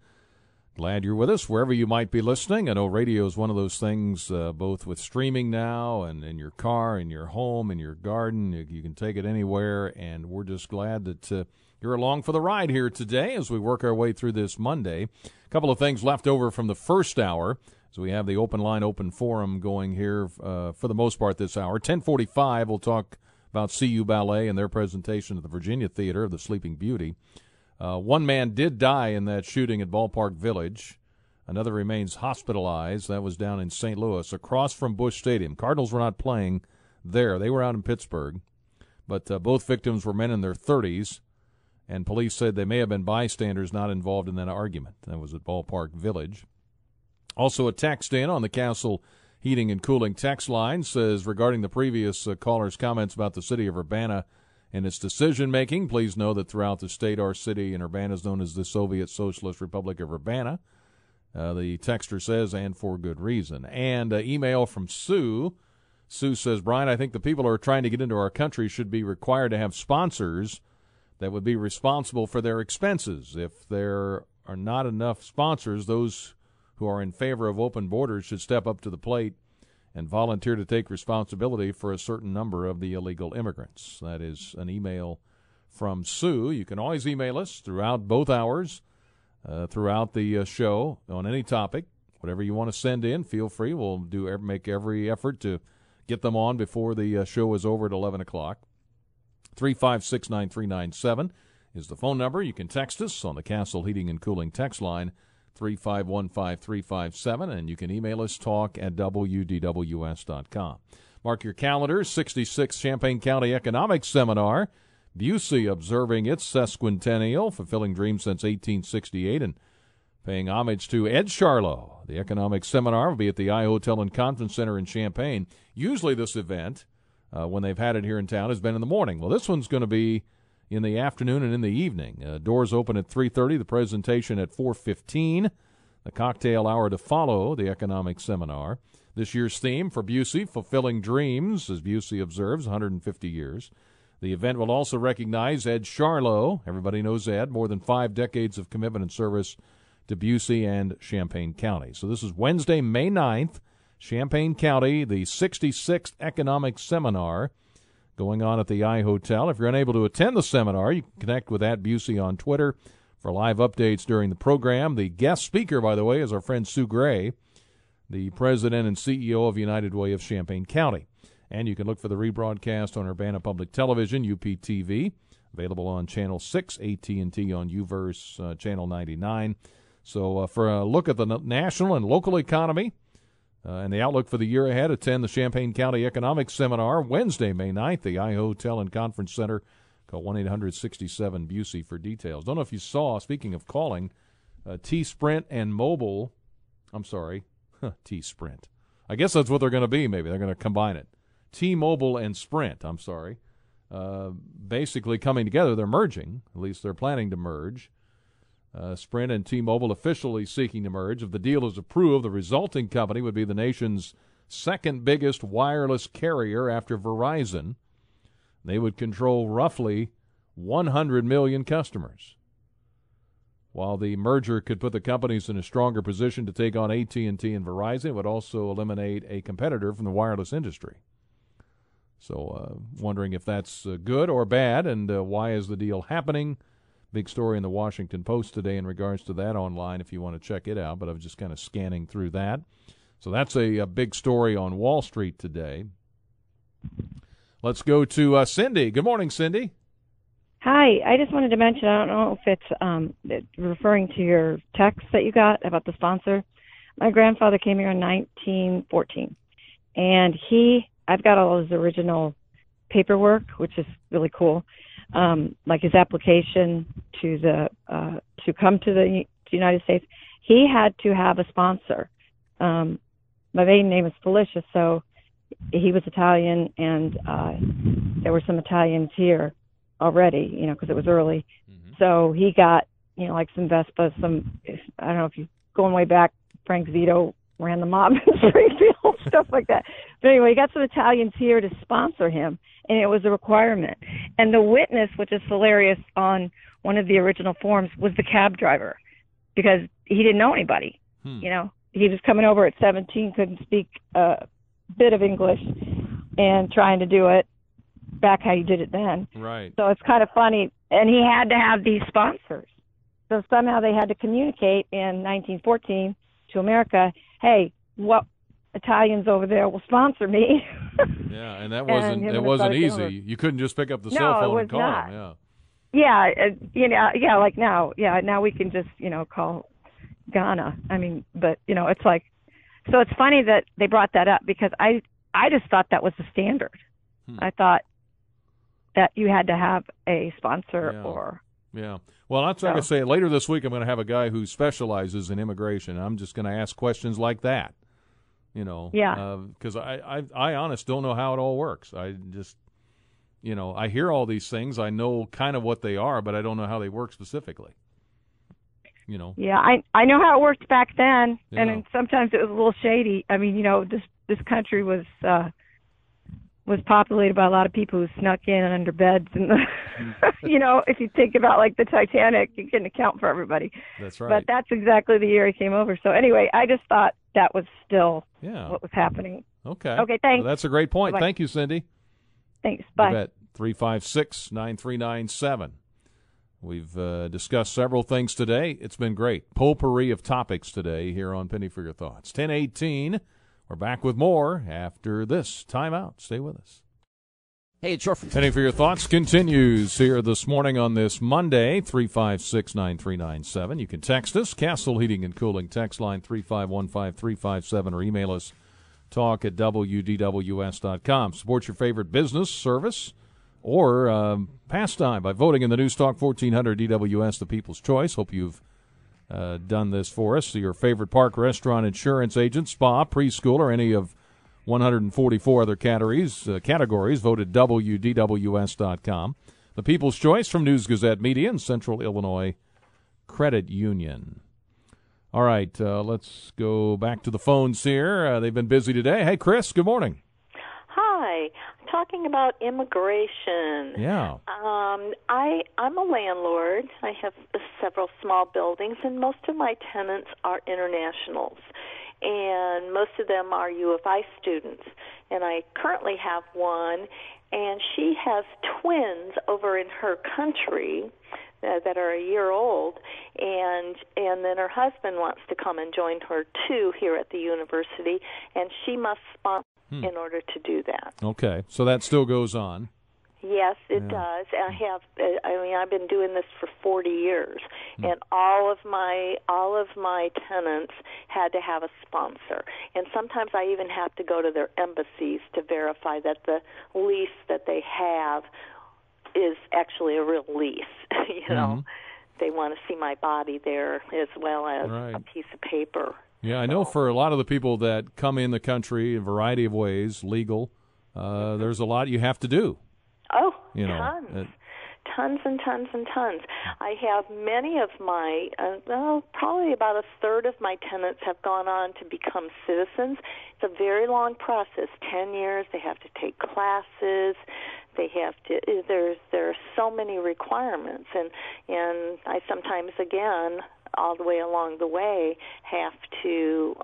Glad you're with us wherever you might be listening. I know radio is one of those things, both with streaming now and in your car, in your home, in your garden. You can take it anywhere, and we're just glad that you're along for the ride here today as we work our way through this Monday. A couple of things left over from the first hour. So we have the open line, open forum going here for the most part this hour. 10:45, we'll talk about CU Ballet and their presentation at the Virginia Theater of The Sleeping Beauty. One man did die in that shooting at Ballpark Village. Another remains hospitalized. That was down in St. Louis, across from Busch Stadium. Cardinals were not playing there. They were out in Pittsburgh. But both victims were men in their 30s, and police said they may have been bystanders not involved in that argument. That was at Ballpark Village. Also, a text in on the Castle Heating and Cooling text line says, regarding the previous caller's comments about the city of Urbana and its decision-making, please know that throughout the state, our city in Urbana is known as the Soviet Socialist Republic of Urbana, the texter says, and for good reason. And an email from Sue. Sue says, Brian, I think the people who are trying to get into our country should be required to have sponsors that would be responsible for their expenses. If there are not enough sponsors, those who are in favor of open borders should step up to the plate and volunteer to take responsibility for a certain number of the illegal immigrants. That is an email from Sue. You can always email us throughout both hours, throughout the show, on any topic. Whatever you want to send in, feel free. We'll make every effort to get them on before the show is over at 11 o'clock. 356-9397 is the phone number. You can text us on the Castle Heating and Cooling text line, 351-5357, and you can email us, talk@wdws.com. Mark your calendar, 66th Champaign County Economics Seminar. Busey observing its sesquicentennial, fulfilling dreams since 1868, and paying homage to Ed Charlow. The Economics Seminar will be at the I Hotel and Conference Center in Champaign. Usually this event, when they've had it here in town, has been in the morning. Well, this one's going to be in the afternoon and in the evening. Doors open at 3:30, the presentation at 4:15, the cocktail hour to follow the economic seminar. This year's theme for Busey, Fulfilling Dreams, as Busey observes, 150 years. The event will also recognize Ed Charlow. Everybody knows Ed, more than 5 decades of commitment and service to Busey and Champaign County. So this is Wednesday, May 9th, Champaign County, the 66th Economic Seminar, going on at the I Hotel. If you're unable to attend the seminar, you can connect with @Busey on Twitter for live updates during the program. The guest speaker, by the way, is our friend Sue Gray, the president and CEO of United Way of Champaign County. And you can look for the rebroadcast on Urbana Public Television, UPTV, available on Channel 6, AT&T on UVerse, Channel 99. So for a look at the national and local economy, and the outlook for the year ahead, attend the Champaign County Economics Seminar Wednesday, May 9th, the I Hotel and Conference Center. Call 1-800-67-BUSEY for details. Don't know if you saw, speaking of calling, T-Sprint and Mobile. I'm sorry, T-Sprint. I guess that's what they're going to be, maybe. They're going to combine it. T-Mobile and Sprint, I'm sorry. basically coming together. They're merging, at least they're planning to merge. Sprint and T-Mobile officially seeking to merge. If the deal is approved, the resulting company would be the nation's second biggest wireless carrier after Verizon. They would control roughly 100 million customers. While the merger could put the companies in a stronger position to take on AT&T and Verizon, it would also eliminate a competitor from the wireless industry. So wondering if that's good or bad, and why is the deal happening? Big story in the Washington Post today in regards to that online if you want to check it out, but I was just kind of scanning through that. So that's a big story on Wall Street today. Let's go to Cindy. Good morning, Cindy. Hi. I just wanted to mention, I don't know if it's referring to your text that you got about the sponsor. My grandfather came here in 1914, and I've got all his original paperwork, which is really cool. Like his application to to come to the United States, he had to have a sponsor. My maiden name is Felicia, so he was Italian, and there were some Italians here already, you know, because it was early. Mm-hmm. So he got, you know, like some Vespa, I don't know if you're going way back, Frank Zito ran the mob in Springfield, stuff like that. But anyway, he got some Italians here to sponsor him, and it was a requirement. And the witness, which is hilarious, on one of the original forms was the cab driver, because he didn't know anybody. You know, he was coming over at 17, couldn't speak a bit of English, and trying to do it back how you did it then. Right. So it's kind of funny. And he had to have these sponsors. So somehow they had to communicate in 1914 to America, hey, what Italians over there will sponsor me. Yeah, and that wasn't and it wasn't easy. Over. You couldn't just pick up the cell phone and call them. Yeah. Yeah, you know, yeah, like now, yeah, now we can just, you know, call Ghana. I mean, but you know, it's like, so it's funny that they brought that up, because I just thought that was the standard. I thought that you had to have a sponsor or. Yeah. Well, that's like I say, later this week I'm going to have a guy who specializes in immigration. I'm just going to ask questions like that, you know. Yeah. Because I honest don't know how it all works. I just, you know, I hear all these things. I know kind of what they are, but I don't know how they work specifically, you know. Yeah, I know how it worked back then, and sometimes it was a little shady. I mean, you know, this country was populated by a lot of people who snuck in under beds, and you know, if you think about like the Titanic, you can account for everybody. That's right. But that's exactly the year he came over. So anyway, I just thought that was still what was happening. Okay. Okay. Thanks. Well, that's a great point. Bye-bye. Thank you, Cindy. Thanks. Bye. You bet. 356-9397. We've discussed several things today. It's been great. Potpourri of topics today here on Penny for Your Thoughts. 10:18. We're back with more after this timeout. Stay with us. Hey, it's your Penny for Your Thoughts continues here this morning on this Monday, 356-9397. You can text us, Castle Heating and Cooling, text line 3515357, or email us, talk@wdws.com. Support your favorite business, service, or pastime by voting in the News Talk 1400 DWS, the People's Choice. Hope you've done this for us. So your favorite park, restaurant, insurance agent, spa, preschool, or any of 144 other categories voted WDWS.com. The People's Choice from News Gazette Media and Central Illinois Credit Union. All right, let's go back to the phones here. They've been busy today. Hey, Chris, good morning. Hi. Talking about immigration. Yeah. I'm a landlord. I have several small buildings, and most of my tenants are internationals, and most of them are U of I students. And I currently have one, and she has twins over in her country that are a year old, and then her husband wants to come and join her, too, here at the university, and she must sponsor in order to do that. Okay, so that still goes on. Yes, it does. I've been doing this for 40 years, and all of my tenants had to have a sponsor. And sometimes I even have to go to their embassies to verify that the lease that they have is actually a real lease. You know, they want to see my body there as well as a piece of paper. Yeah, I know for a lot of the people that come in the country in a variety of ways, legal, there's a lot you have to do. Oh, you know. Tons and tons. I have many of my, probably about a third of my tenants have gone on to become citizens. It's a very long process, 10 years. They have to take classes. They have to, there are so many requirements. And I sometimes, again, all the way along the way, have to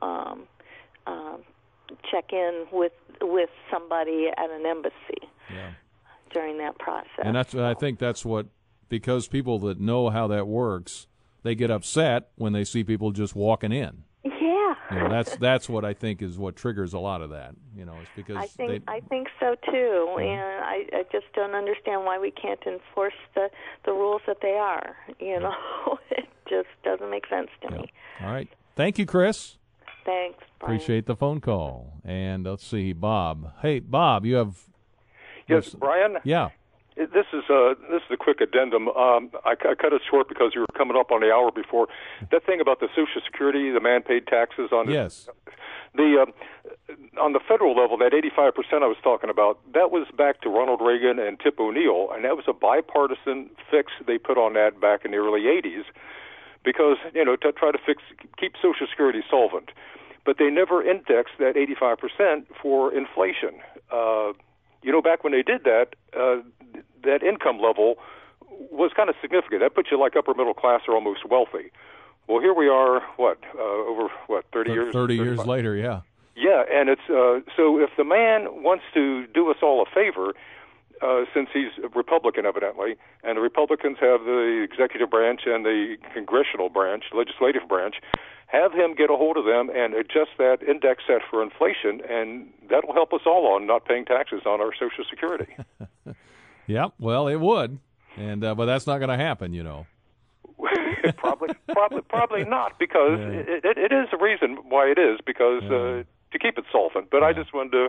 check in with somebody at an embassy. Yeah. During that process. And that's, I think that's what, because people that know how that works, they get upset when they see people just walking in. Yeah. You know, that's what I think is what triggers a lot of that. You know, it's because I think so too, yeah. And I just don't understand why we can't enforce the rules that they are. You know, it just doesn't make sense to me. All right. Thank you, Chris. Thanks. Brian. Appreciate the phone call. And let's see, Bob. Hey, Bob, you have. Yes, Brian? Yeah. This is a quick addendum. I cut it short because you were coming up on the hour before. That thing about the Social Security, the man paid taxes on it. Yes. On the federal level, that 85% I was talking about, that was back to Ronald Reagan and Tip O'Neill, and that was a bipartisan fix they put on that back in the early 80s because, you know, to try to keep Social Security solvent. But they never indexed that 85% for inflation. You know, back when they did that, that income level was kind of significant. That put you like upper middle class or almost wealthy. Well, here we are, over 30 years? 30 years later, yeah. Yeah, and it's so if the man wants to do us all a favor, since he's a Republican evidently, and the Republicans have the executive branch and the congressional branch, legislative branch, have him get a hold of them and adjust that index set for inflation, and that'll help us all on not paying taxes on our Social Security. Yep, well, it would, and but that's not going to happen, you know. probably not, because yeah. it is a reason why it is, because yeah. To keep it solvent. But yeah. I just wanted to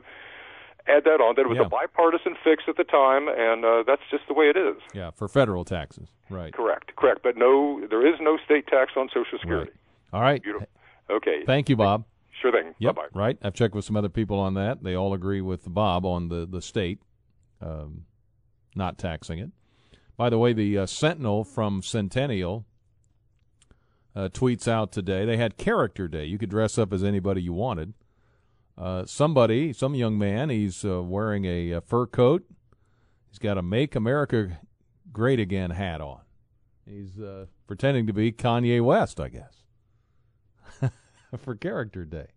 add that on, that it was yeah. a bipartisan fix at the time, and that's just the way it is. Yeah, for federal taxes, right. Correct, but no, there is no state tax on Social Security. Right. All right. Beautiful. Okay. Thank you, Bob. Sure thing. Yep. Bye-bye. Right. I've checked with some other people on that. They all agree with Bob on the state not taxing it. By the way, the Sentinel from Centennial tweets out today. They had Character Day. You could dress up as anybody you wanted. Some young man, he's wearing a fur coat. He's got a Make America Great Again hat on. He's pretending to be Kanye West, I guess. For Character Day.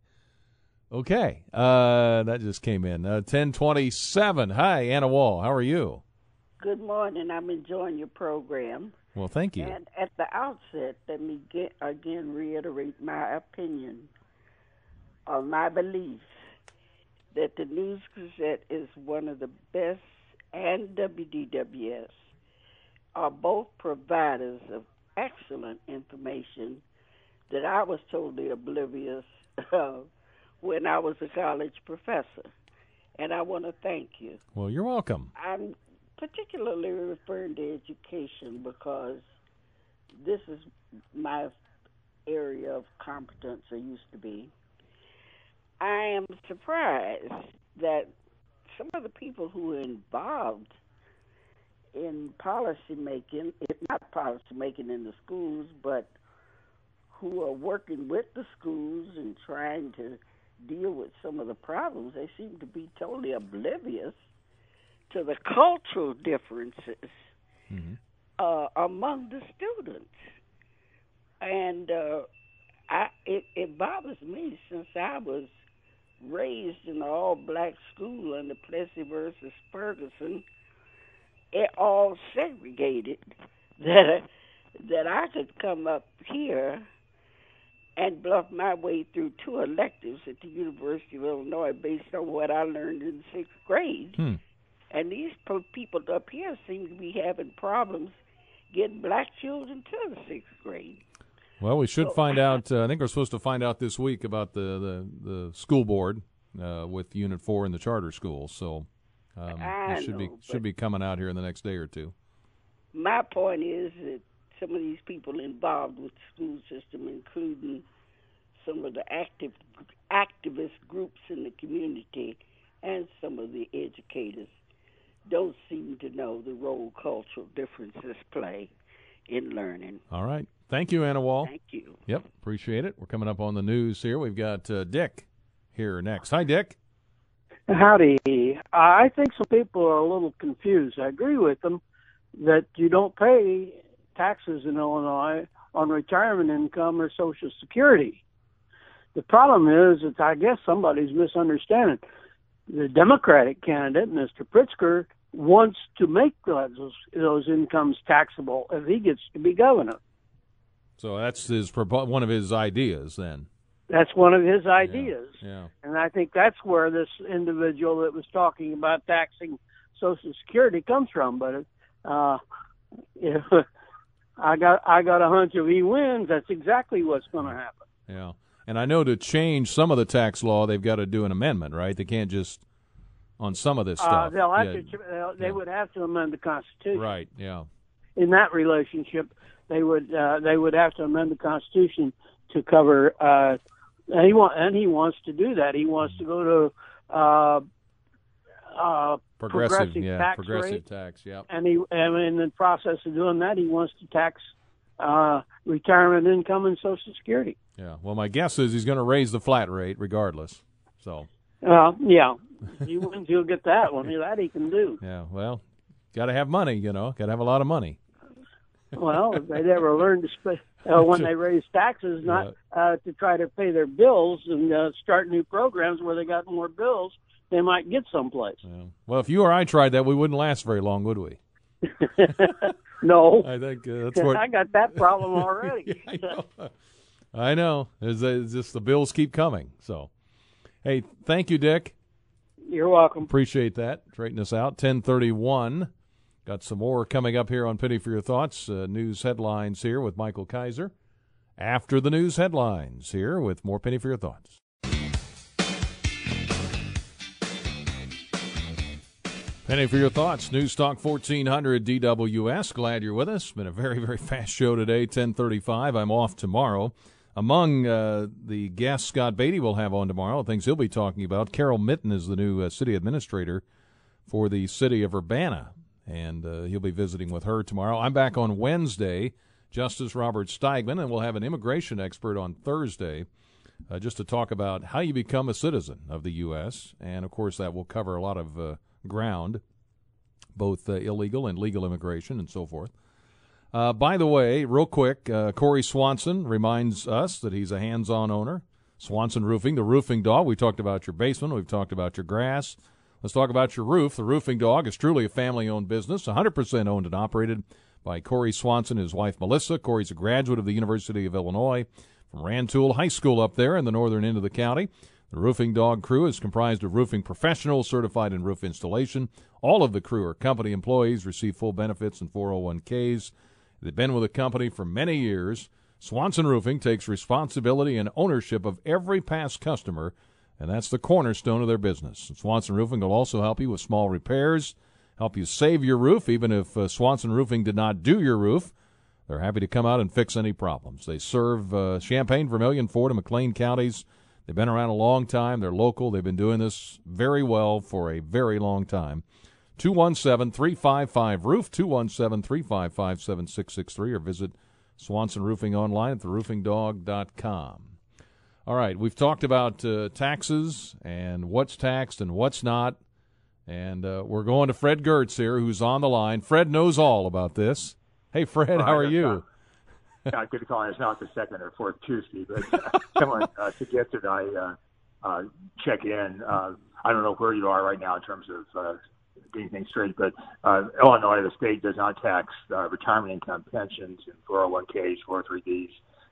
Okay. That just came in. 10:27. Hi, Anna Wall. How are you? Good morning. I'm enjoying your program. Well, thank you. And at the outset, let me again reiterate my opinion on my belief that the News Gazette is one of the best, and WDWS are both providers of excellent information that I was totally oblivious of when I was a college professor. And I want to thank you. Well, you're welcome. I'm particularly referring to education because this is my area of competence, or used to be. I am surprised that some of the people who were involved in policymaking, if not policymaking in the schools, but who are working with the schools and trying to deal with some of the problems, they seem to be totally oblivious to the cultural differences among the students. And it bothers me, since I was raised in an all-black school under Plessy versus Ferguson, it all segregated, that I could come up here and bluff my way through two electives at the University of Illinois based on what I learned in sixth grade. Hmm. And these people up here seem to be having problems getting black children to the sixth grade. Well, we should find out. I think we're supposed to find out this week about the school board with Unit 4 in the charter schools. So it should be coming out here in the next day or two. My point is that some of these people involved with the school system, including some of the activist groups in the community and some of the educators, don't seem to know the role cultural differences play in learning. All right. Thank you, Anna Wall. Thank you. Yep, appreciate it. We're coming up on the news here. We've got Dick here next. Hi, Dick. Howdy. I think some people are a little confused. I agree with them that you don't pay taxes in Illinois on retirement income or Social Security. The problem is that I guess somebody's misunderstanding. The Democratic candidate, Mr. Pritzker, wants to make those incomes taxable if he gets to be governor. So that's one of his ideas then. That's one of his ideas. Yeah. And I think that's where this individual that was talking about taxing Social Security comes from. But if I got a hunch if he wins, that's exactly what's going to happen. Yeah. And I know to change some of the tax law, they've got to do an amendment, right? They can't just on some of this stuff. They would have to amend the Constitution. Right, yeah. In that relationship, they would have to amend the Constitution to cover he wants to do that. He wants to go to progressive tax rate. And in the process of doing that, he wants to tax retirement income and Social Security. Yeah. Well, my guess is he's going to raise the flat rate regardless. So. Yeah. He wins, he'll get that one. That he can do. Yeah. Well, got to have money. Got to have a lot of money. Well, if they'd ever learn to spend when they raise taxes, not to try to pay their bills and start new programs where they got more bills, they might get someplace. Yeah. Well, if you or I tried that, we wouldn't last very long, would we? No. I think that's what I got that problem already. Yeah, I know. It's just the bills keep coming. So, hey, thank you, Dick. You're welcome. Appreciate that. Trading us out. 10:31. Got some more coming up here on Penny for Your Thoughts. News headlines here with Michael Kaiser. After the news headlines here with more Penny for Your Thoughts. Penny for Your Thoughts. News Talk 1400 DWS. Glad you're with us. Been a very, very fast show today, 10:35. I'm off tomorrow. Among the guests Scott Beatty will have on tomorrow, things he'll be talking about, Carol Mitten is the new city administrator for the city of Urbana. And he'll be visiting with her tomorrow. I'm back on Wednesday, Justice Robert Steigman, and we'll have an immigration expert on Thursday just to talk about how you become a citizen of the U.S. And, of course, that will cover a lot of ground, both illegal and legal immigration and so forth. By the way, real quick, Corey Swanson reminds us that he's a hands-on owner. Swanson Roofing, the roofing dog. We talked about your basement. We've talked about your grass. Let's talk about your roof. The Roofing Dog is truly a family-owned business, 100% owned and operated by Corey Swanson and his wife, Melissa. Corey's a graduate of the University of Illinois from Rantoul High School up there in the northern end of the county. The Roofing Dog crew is comprised of roofing professionals certified in roof installation. All of the crew are company employees, receive full benefits and 401Ks. They've been with the company for many years. Swanson Roofing takes responsibility and ownership of every past customer, and that's the cornerstone of their business. Swanson Roofing will also help you with small repairs, help you save your roof. Even if Swanson Roofing did not do your roof, they're happy to come out and fix any problems. They serve Champaign, Vermilion, Ford, and McLean counties. They've been around a long time. They're local. They've been doing this very well for a very long time. 217-355-ROOF, 217-355-7663, or visit Swanson Roofing online at theroofingdog.com. All right, we've talked about taxes and what's taxed and what's not, and we're going to Fred Gertz here, who's on the line. Fred knows all about this. Hey, Fred, how are you? I could call it. It's not the second or fourth Tuesday, but someone suggested I check in. I don't know where you are right now in terms of getting things straight, but Illinois, the state, does not tax retirement income, pensions, and 401Ks, 403Ds.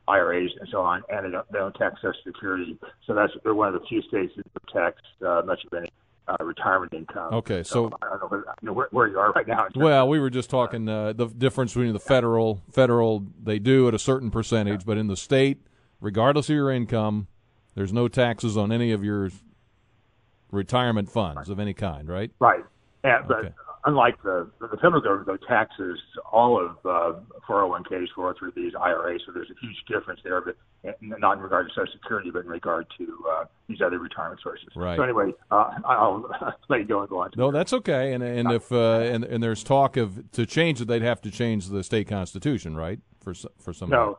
IRAs and so on, and they don't tax Social Security. So they're one of the few states that tax much of any retirement income. Okay, so I don't know where you are right now. Well, we were just talking the difference between the federal they do at a certain percentage, but in the state, regardless of your income, there's no taxes on any of your retirement funds of any kind, right? Right. Yeah, okay. But unlike the federal government, though, taxes all of 401ks, 403bs, IRAs, so there's a huge difference there, but not in regard to Social Security, but in regard to these other retirement sources. Right. So anyway, I'll let you go and go on. No, that's okay. And if and there's talk of to change it, they'd have to change the state constitution, right? For some. No,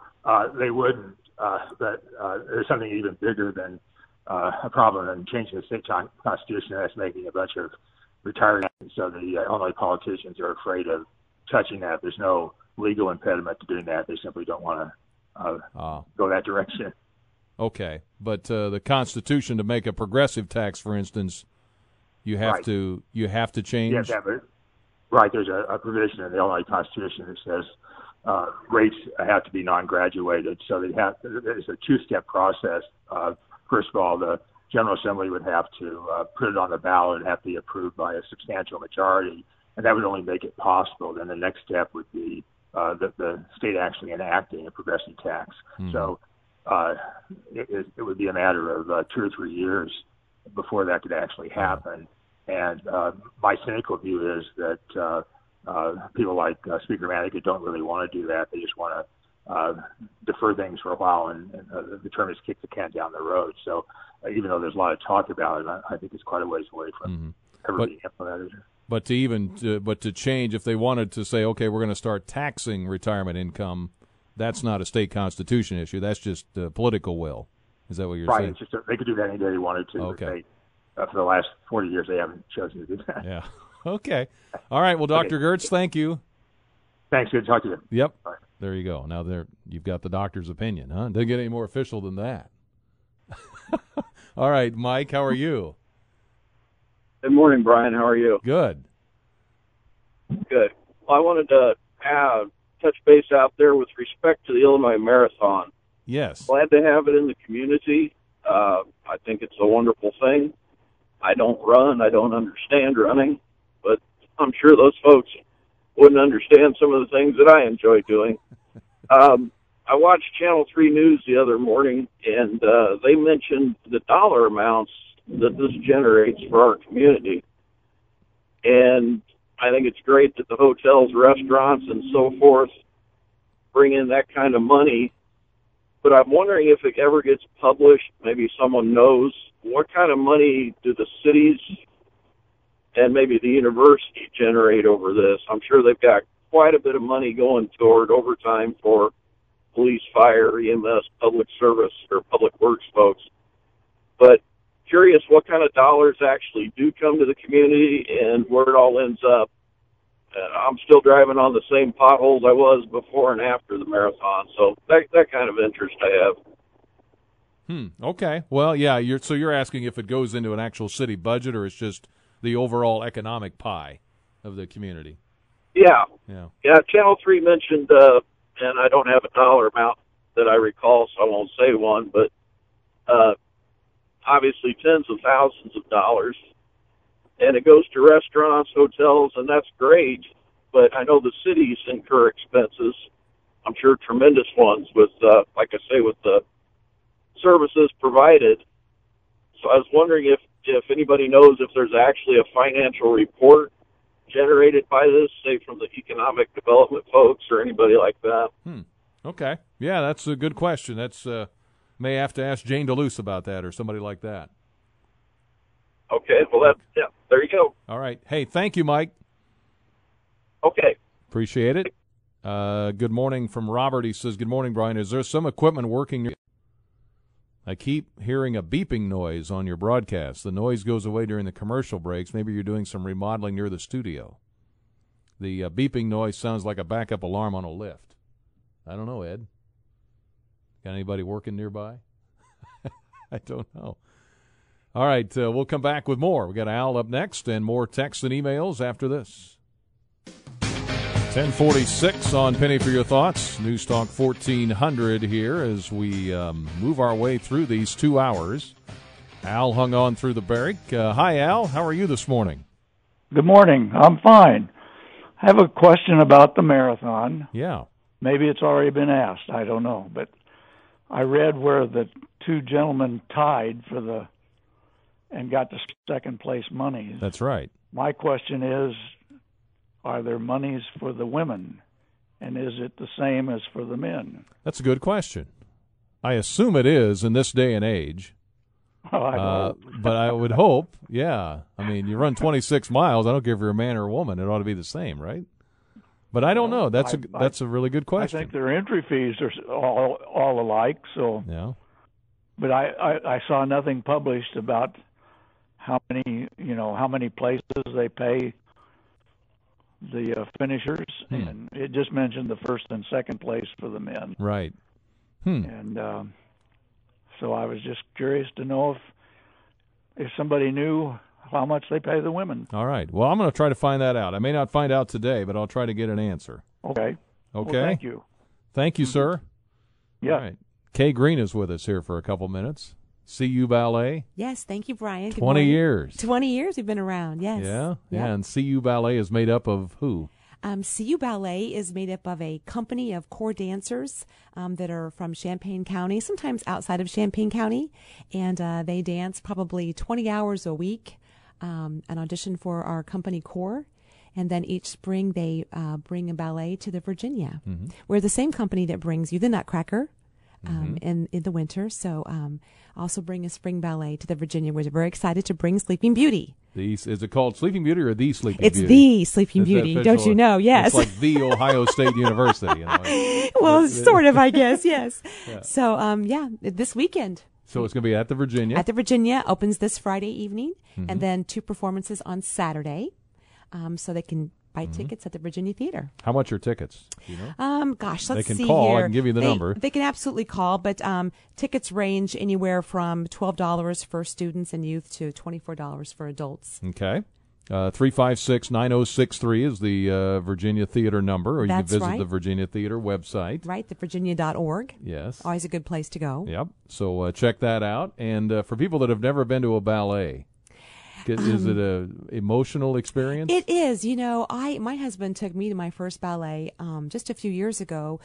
they wouldn't. But there's something even bigger than a problem than changing the state constitution. That's making a bunch of retiring. So the Illinois politicians are afraid of touching that. There's no legal impediment to doing that. They simply don't want to go that direction. Okay. But the Constitution, to make a progressive tax, for instance, you have right. to change? Yes, right. There's a provision in the Illinois Constitution that says rates have to be non-graduated. So they have. It's a two-step process. First of all, the General Assembly would have to put it on the ballot and have to be approved by a substantial majority, and that would only make it possible. Then the next step would be the state actually enacting a progressive tax. Mm-hmm. So it would be a matter of 2 or 3 years before that could actually happen. And my cynical view is that people like Speaker Manica don't really want to do that. They just want to defer things for a while, and the term is kick the can down the road. So even though there's a lot of talk about it, I think it's quite a ways away from ever being implemented. But to to change, if they wanted to say, okay, we're going to start taxing retirement income, that's not a state constitution issue. That's just political will. Is that what you're saying? Right. It's just they could do that any day they wanted to. Okay. They, for the last 40 years, they haven't chosen to do that. Yeah. Okay. All right. Well, Dr. Gertz, thank you. Thanks. Good to talk to you. Yep. All right. There you go. Now you've got the doctor's opinion, huh? Didn't get any more official than that. All right, Mike, how are you? Good morning, Brian. How are you? Good. Good. Well, I wanted to touch base out there with respect to the Illinois Marathon. Yes. Glad to have it in the community. I think it's a wonderful thing. I don't run. I don't understand running, but I'm sure those folks wouldn't understand some of the things that I enjoy doing. I watched Channel 3 News the other morning, and they mentioned the dollar amounts that this generates for our community. And I think it's great that the hotels, restaurants, and so forth bring in that kind of money. But I'm wondering if it ever gets published, maybe someone knows, what kind of money do the cities and maybe the university generate over this? I'm sure they've got quite a bit of money going toward overtime for police, fire, EMS, public service, or public works folks. But curious what kind of dollars actually do come to the community and where it all ends up. I'm still driving on the same potholes I was before and after the marathon, so that kind of interest I have. Okay. Well, yeah, you're asking if it goes into an actual city budget or it's just the overall economic pie of the community. Yeah. Channel 3 mentioned, and I don't have a dollar amount that I recall, so I won't say one, but obviously tens of thousands of dollars. And it goes to restaurants, hotels, and that's great, but I know the cities incur expenses, I'm sure tremendous ones, with, like I say, with the services provided. So I was wondering if anybody knows if there's actually a financial report generated by this, say from the economic development folks or anybody like that. Okay. Yeah, that's a good question. That's may have to ask Jane DeLuce about that or somebody like that. Okay. Well, there you go. All right. Hey, thank you, Mike. Okay. Appreciate it. Good morning from Robert. He says, good morning, Brian. Is there some equipment working? I keep hearing a beeping noise on your broadcast. The noise goes away during the commercial breaks. Maybe you're doing some remodeling near the studio. The beeping noise sounds like a backup alarm on a lift. I don't know, Ed. Got anybody working nearby? I don't know. All right, we'll come back with more. We got Al up next and more texts and emails after this. 1046 on Penny for Your Thoughts. News Talk 1400 here as we move our way through these 2 hours. Al hung on through the break. Hi, Al. How are you this morning? Good morning. I'm fine. I have a question about the marathon. Yeah. Maybe it's already been asked. I don't know. But I read where the two gentlemen tied for and got the second place money. That's right. My question is, are there monies for the women, and is it the same as for the men? That's a good question. I assume it is in this day and age. Oh, I hope. But I would hope, yeah. I mean, you run 26 miles, I don't care if you're a man or a woman, it ought to be the same, right? But I don't know. That's a really good question. I think their entry fees are all alike. So, yeah. But I saw nothing published about how many places they pay the finishers, and it just mentioned the first and second place for the men. Right. And so I was just curious to know if somebody knew how much they pay the women. All right. Well, I'm going to try to find that out. I may not find out today, but I'll try to get an answer. Okay. Okay. Well, thank you. Thank you, sir. Yeah. All right. Kay Greene is with us here for a couple minutes. CU Ballet. Yes. Thank you, Brian. 20 years. 20 years we've been around. Yes. Yeah. Yeah. And CU Ballet is made up of who? CU Ballet is made up of a company of core dancers that are from Champaign County, sometimes outside of Champaign County, and they dance probably 20 hours a week. An audition for our company corps, and then each spring they bring a ballet to the Virginia. Mm-hmm. We're the same company that brings you the Nutcracker in the winter, so also bring a spring ballet to the Virginia. We're very excited to bring Sleeping Beauty. Is it called Sleeping Beauty or the Sleeping Beauty? It's the Sleeping Beauty, don't you know? Yes. It's like the Ohio State University. You know? Well, sort of, I guess, yes. Yeah. So, this weekend. So it's going to be at the Virginia. At the Virginia, opens this Friday evening, and then two performances on Saturday, so they can buy tickets at the Virginia Theater. How much are tickets? Do you know? Gosh, let's see here. They can call. I can give you the number. They can absolutely call, but tickets range anywhere from $12 for students and youth to $24 for adults. Okay. 356-9063 is the Virginia Theater number, or you can visit the Virginia Theater website. Right, thevirginia.org. Yes. Always a good place to go. Yep. So check that out. And for people that have never been to a ballet, is it an emotional experience? It is. You know, my husband took me to my first ballet just a few years ago,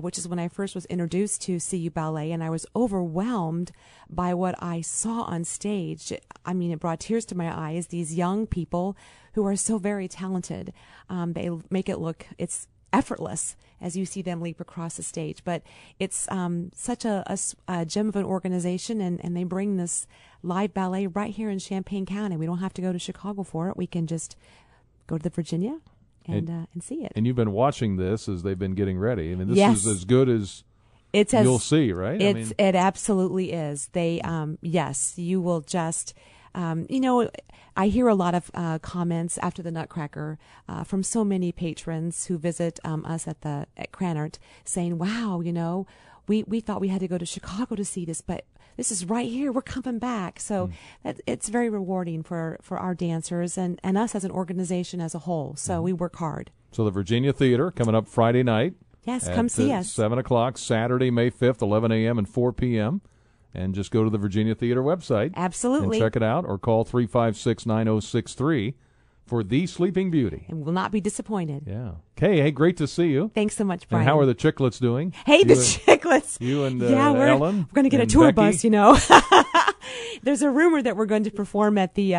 which is when I first was introduced to CU Ballet, and I was overwhelmed by what I saw on stage. I mean, it brought tears to my eyes. These young people who are so very talented, they make it look it's effortless as you see them leap across the stage. But it's such a gem of an organization, and they bring this live ballet right here in Champaign County. We don't have to go to Chicago for it. We can just go to the Virginia and see it. And you've been watching this as they've been getting ready. I mean, this is as good as you'll see, right? It absolutely is. They, you will just... I hear a lot of comments after the Nutcracker from so many patrons who visit us at Cranert saying, wow, we thought we had to go to Chicago to see this, but this is right here. We're coming back. So it's very rewarding for our dancers and us as an organization as a whole. So we work hard. So the Virginia Theater coming up Friday night. Yes, come see us. 7 o'clock, Saturday, May 5th, 11 a.m. and 4 p.m. And just go to the Virginia Theater website. Absolutely. And check it out, or call 356-9063 for The Sleeping Beauty. And will not be disappointed. Yeah. Okay, hey, great to see you. Thanks so much, Brian. And how are the chicklets doing? Hey, chicklets. You and Ellen. We're going to get a tour bus, There's a rumor that we're going to perform at the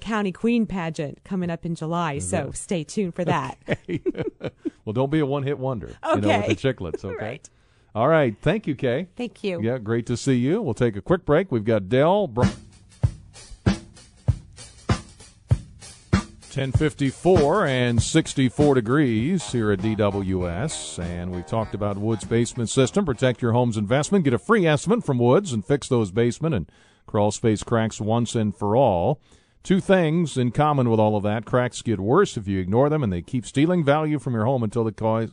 County Queen pageant coming up in July, so stay tuned for that. Okay. Well, don't be a one-hit wonder, with the chicklets, okay? Right. All right. Thank you, Kay. Thank you. Yeah, great to see you. We'll take a quick break. We've got 10:54 and 64 degrees here at DWS. And we've talked about Woods Basement System. Protect your home's investment. Get a free estimate from Woods and fix those basement and crawl space cracks once and for all. Two things in common with all of that. Cracks get worse if you ignore them, and they keep stealing value from your home until the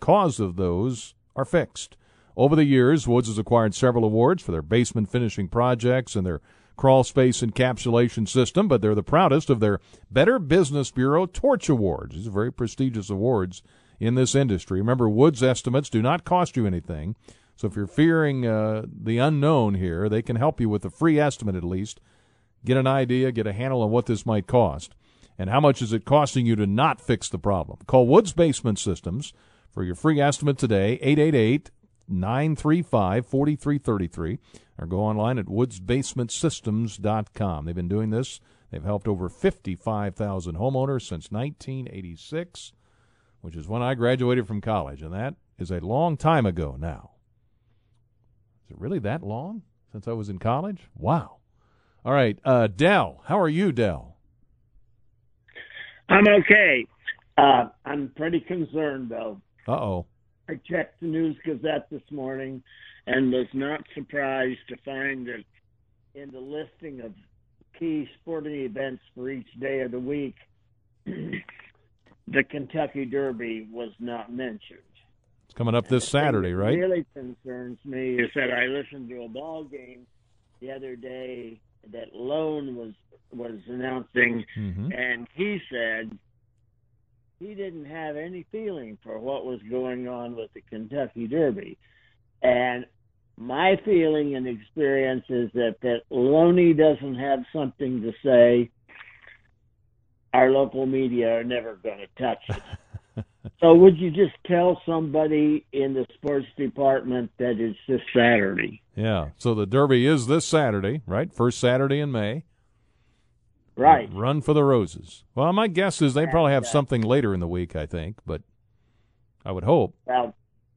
cause of those are fixed. Over the years, Woods has acquired several awards for their basement finishing projects and their crawl space encapsulation system, but they're the proudest of their Better Business Bureau Torch Awards. These are very prestigious awards in this industry. Remember, Woods estimates do not cost you anything, so if you're fearing the unknown here, they can help you with a free estimate at least. Get an idea, get a handle on what this might cost, and how much is it costing you to not fix the problem. Call Woods Basement Systems for your free estimate today, 888-935-4333, or go online at woodsbasementsystems.com. They've been doing this. They've helped over 55,000 homeowners since 1986, which is when I graduated from college, and that is a long time ago now. Is it really that long since I was in college? Wow. All right, Dell, how are you, Dell? I'm okay. I'm pretty concerned, though. Uh-oh. I checked the News Gazette this morning and was not surprised to find that in the listing of key sporting events for each day of the week, the Kentucky Derby was not mentioned. It's coming up this Saturday, right? What really concerns me is that I listened to a ball game the other day that Loan was announcing, and he said he didn't have any feeling for what was going on with the Kentucky Derby. And my feeling and experience is that Loney doesn't have something to say, our local media are never going to touch it. So would you just tell somebody in the sports department that it's this Saturday? Yeah, so the Derby is this Saturday, right? First Saturday in May. Right. Run for the Roses. Well, my guess is they probably have something later in the week, I think, but I would hope. Well,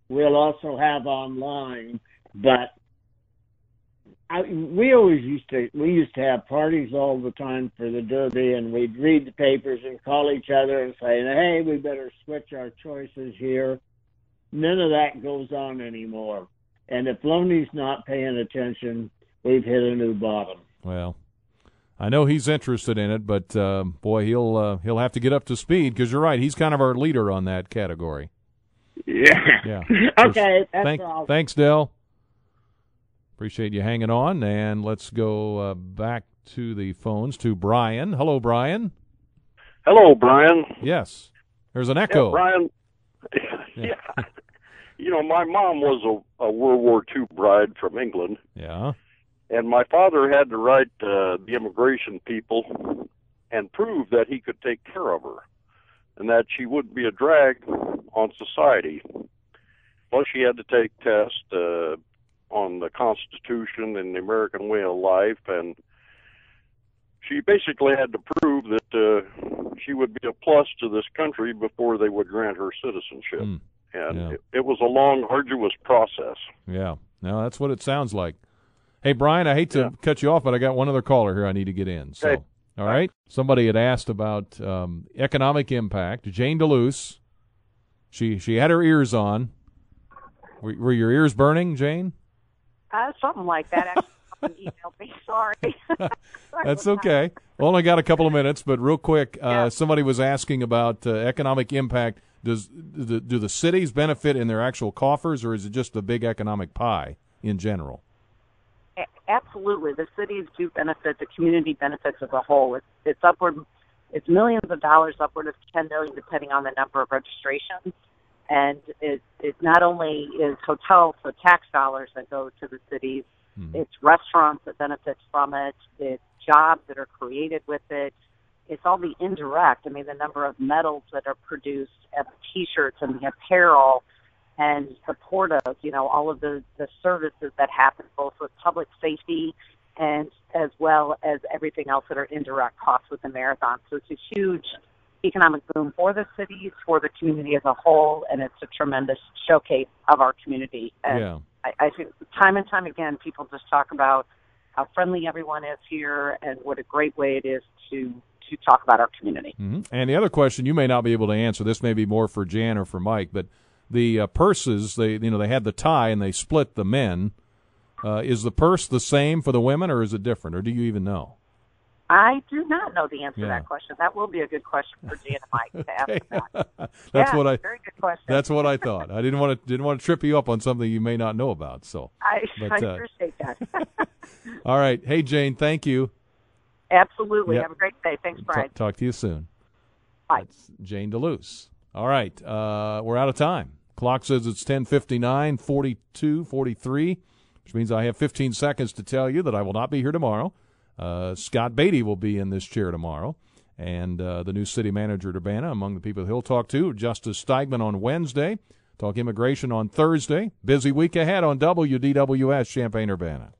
we'll also have online, but we used to have parties all the time for the Derby, and we'd read the papers and call each other and say, hey, we better switch our choices here. None of that goes on anymore. And if Loney's not paying attention, we've hit a new bottom. Well, I know he's interested in it, but boy, he'll have to get up to speed, because you're right, he's kind of our leader on that category. Yeah. Okay, that's all. Thanks, Dell. Appreciate you hanging on, and let's go back to the phones to Brian. Hello, Brian. Hello, Brian. Yes. There's an echo. Yeah, Brian. Yeah. You know, my mom was a World War II bride from England. Yeah. And my father had to write the immigration people and prove that he could take care of her and that she wouldn't be a drag on society. Plus, she had to take tests on the Constitution and the American way of life, and she basically had to prove that she would be a plus to this country before they would grant her citizenship. It was a long, arduous process. Yeah. No, that's what it sounds like. Hey, Brian, I hate to cut you off, but I got one other caller here I need to get in. So, hey. All right. Somebody had asked about economic impact. Jane DeLuce, she had her ears on. Were your ears burning, Jane? Something like that. Actually, someone emailed me. Sorry. That's okay. Only got a couple of minutes, but real quick, somebody was asking about economic impact. Do the cities benefit in their actual coffers, or is it just the big economic pie in general? Absolutely. The cities do benefit. The community benefits as a whole. It's upward. It's millions of dollars, upward of $10 million, depending on the number of registrations. And it not only is hotels, so tax dollars that go to the cities, it's restaurants that benefit from it, it's jobs that are created with it. It's all the indirect. I mean, the number of metals that are produced and the T-shirts and the apparel, and support of, you know, all of the services that happen, both with public safety and as well as everything else that are indirect costs with the marathon. So it's a huge economic boom for the cities, for the community as a whole, and it's a tremendous showcase of our community. And I think time and time again, people just talk about how friendly everyone is here and what a great way it is to talk about our community. And the other question you may not be able to answer, this may be more for Jan or for Mike, but the purses, they had the tie and they split the men. Is the purse the same for the women, or is it different, or do you even know? I do not know the answer to that question. That will be a good question for Jan and Mike to ask about. Very good question. That's what I thought. I didn't want to trip you up on something you may not know about. So I appreciate that. All right. Hey, Jane, thank you. Absolutely. Yep. Have a great day. Thanks, Brian. Talk to you soon. Bye. That's Jane DeLuce. All right. We're out of time. Clock says it's 10:59, 42, 43, which means I have 15 seconds to tell you that I will not be here tomorrow. Scott Beatty will be in this chair tomorrow, and the new city manager at Urbana, among the people he'll talk to, Justice Steigman on Wednesday, talk immigration on Thursday. Busy week ahead on WDWS Champaign-Urbana.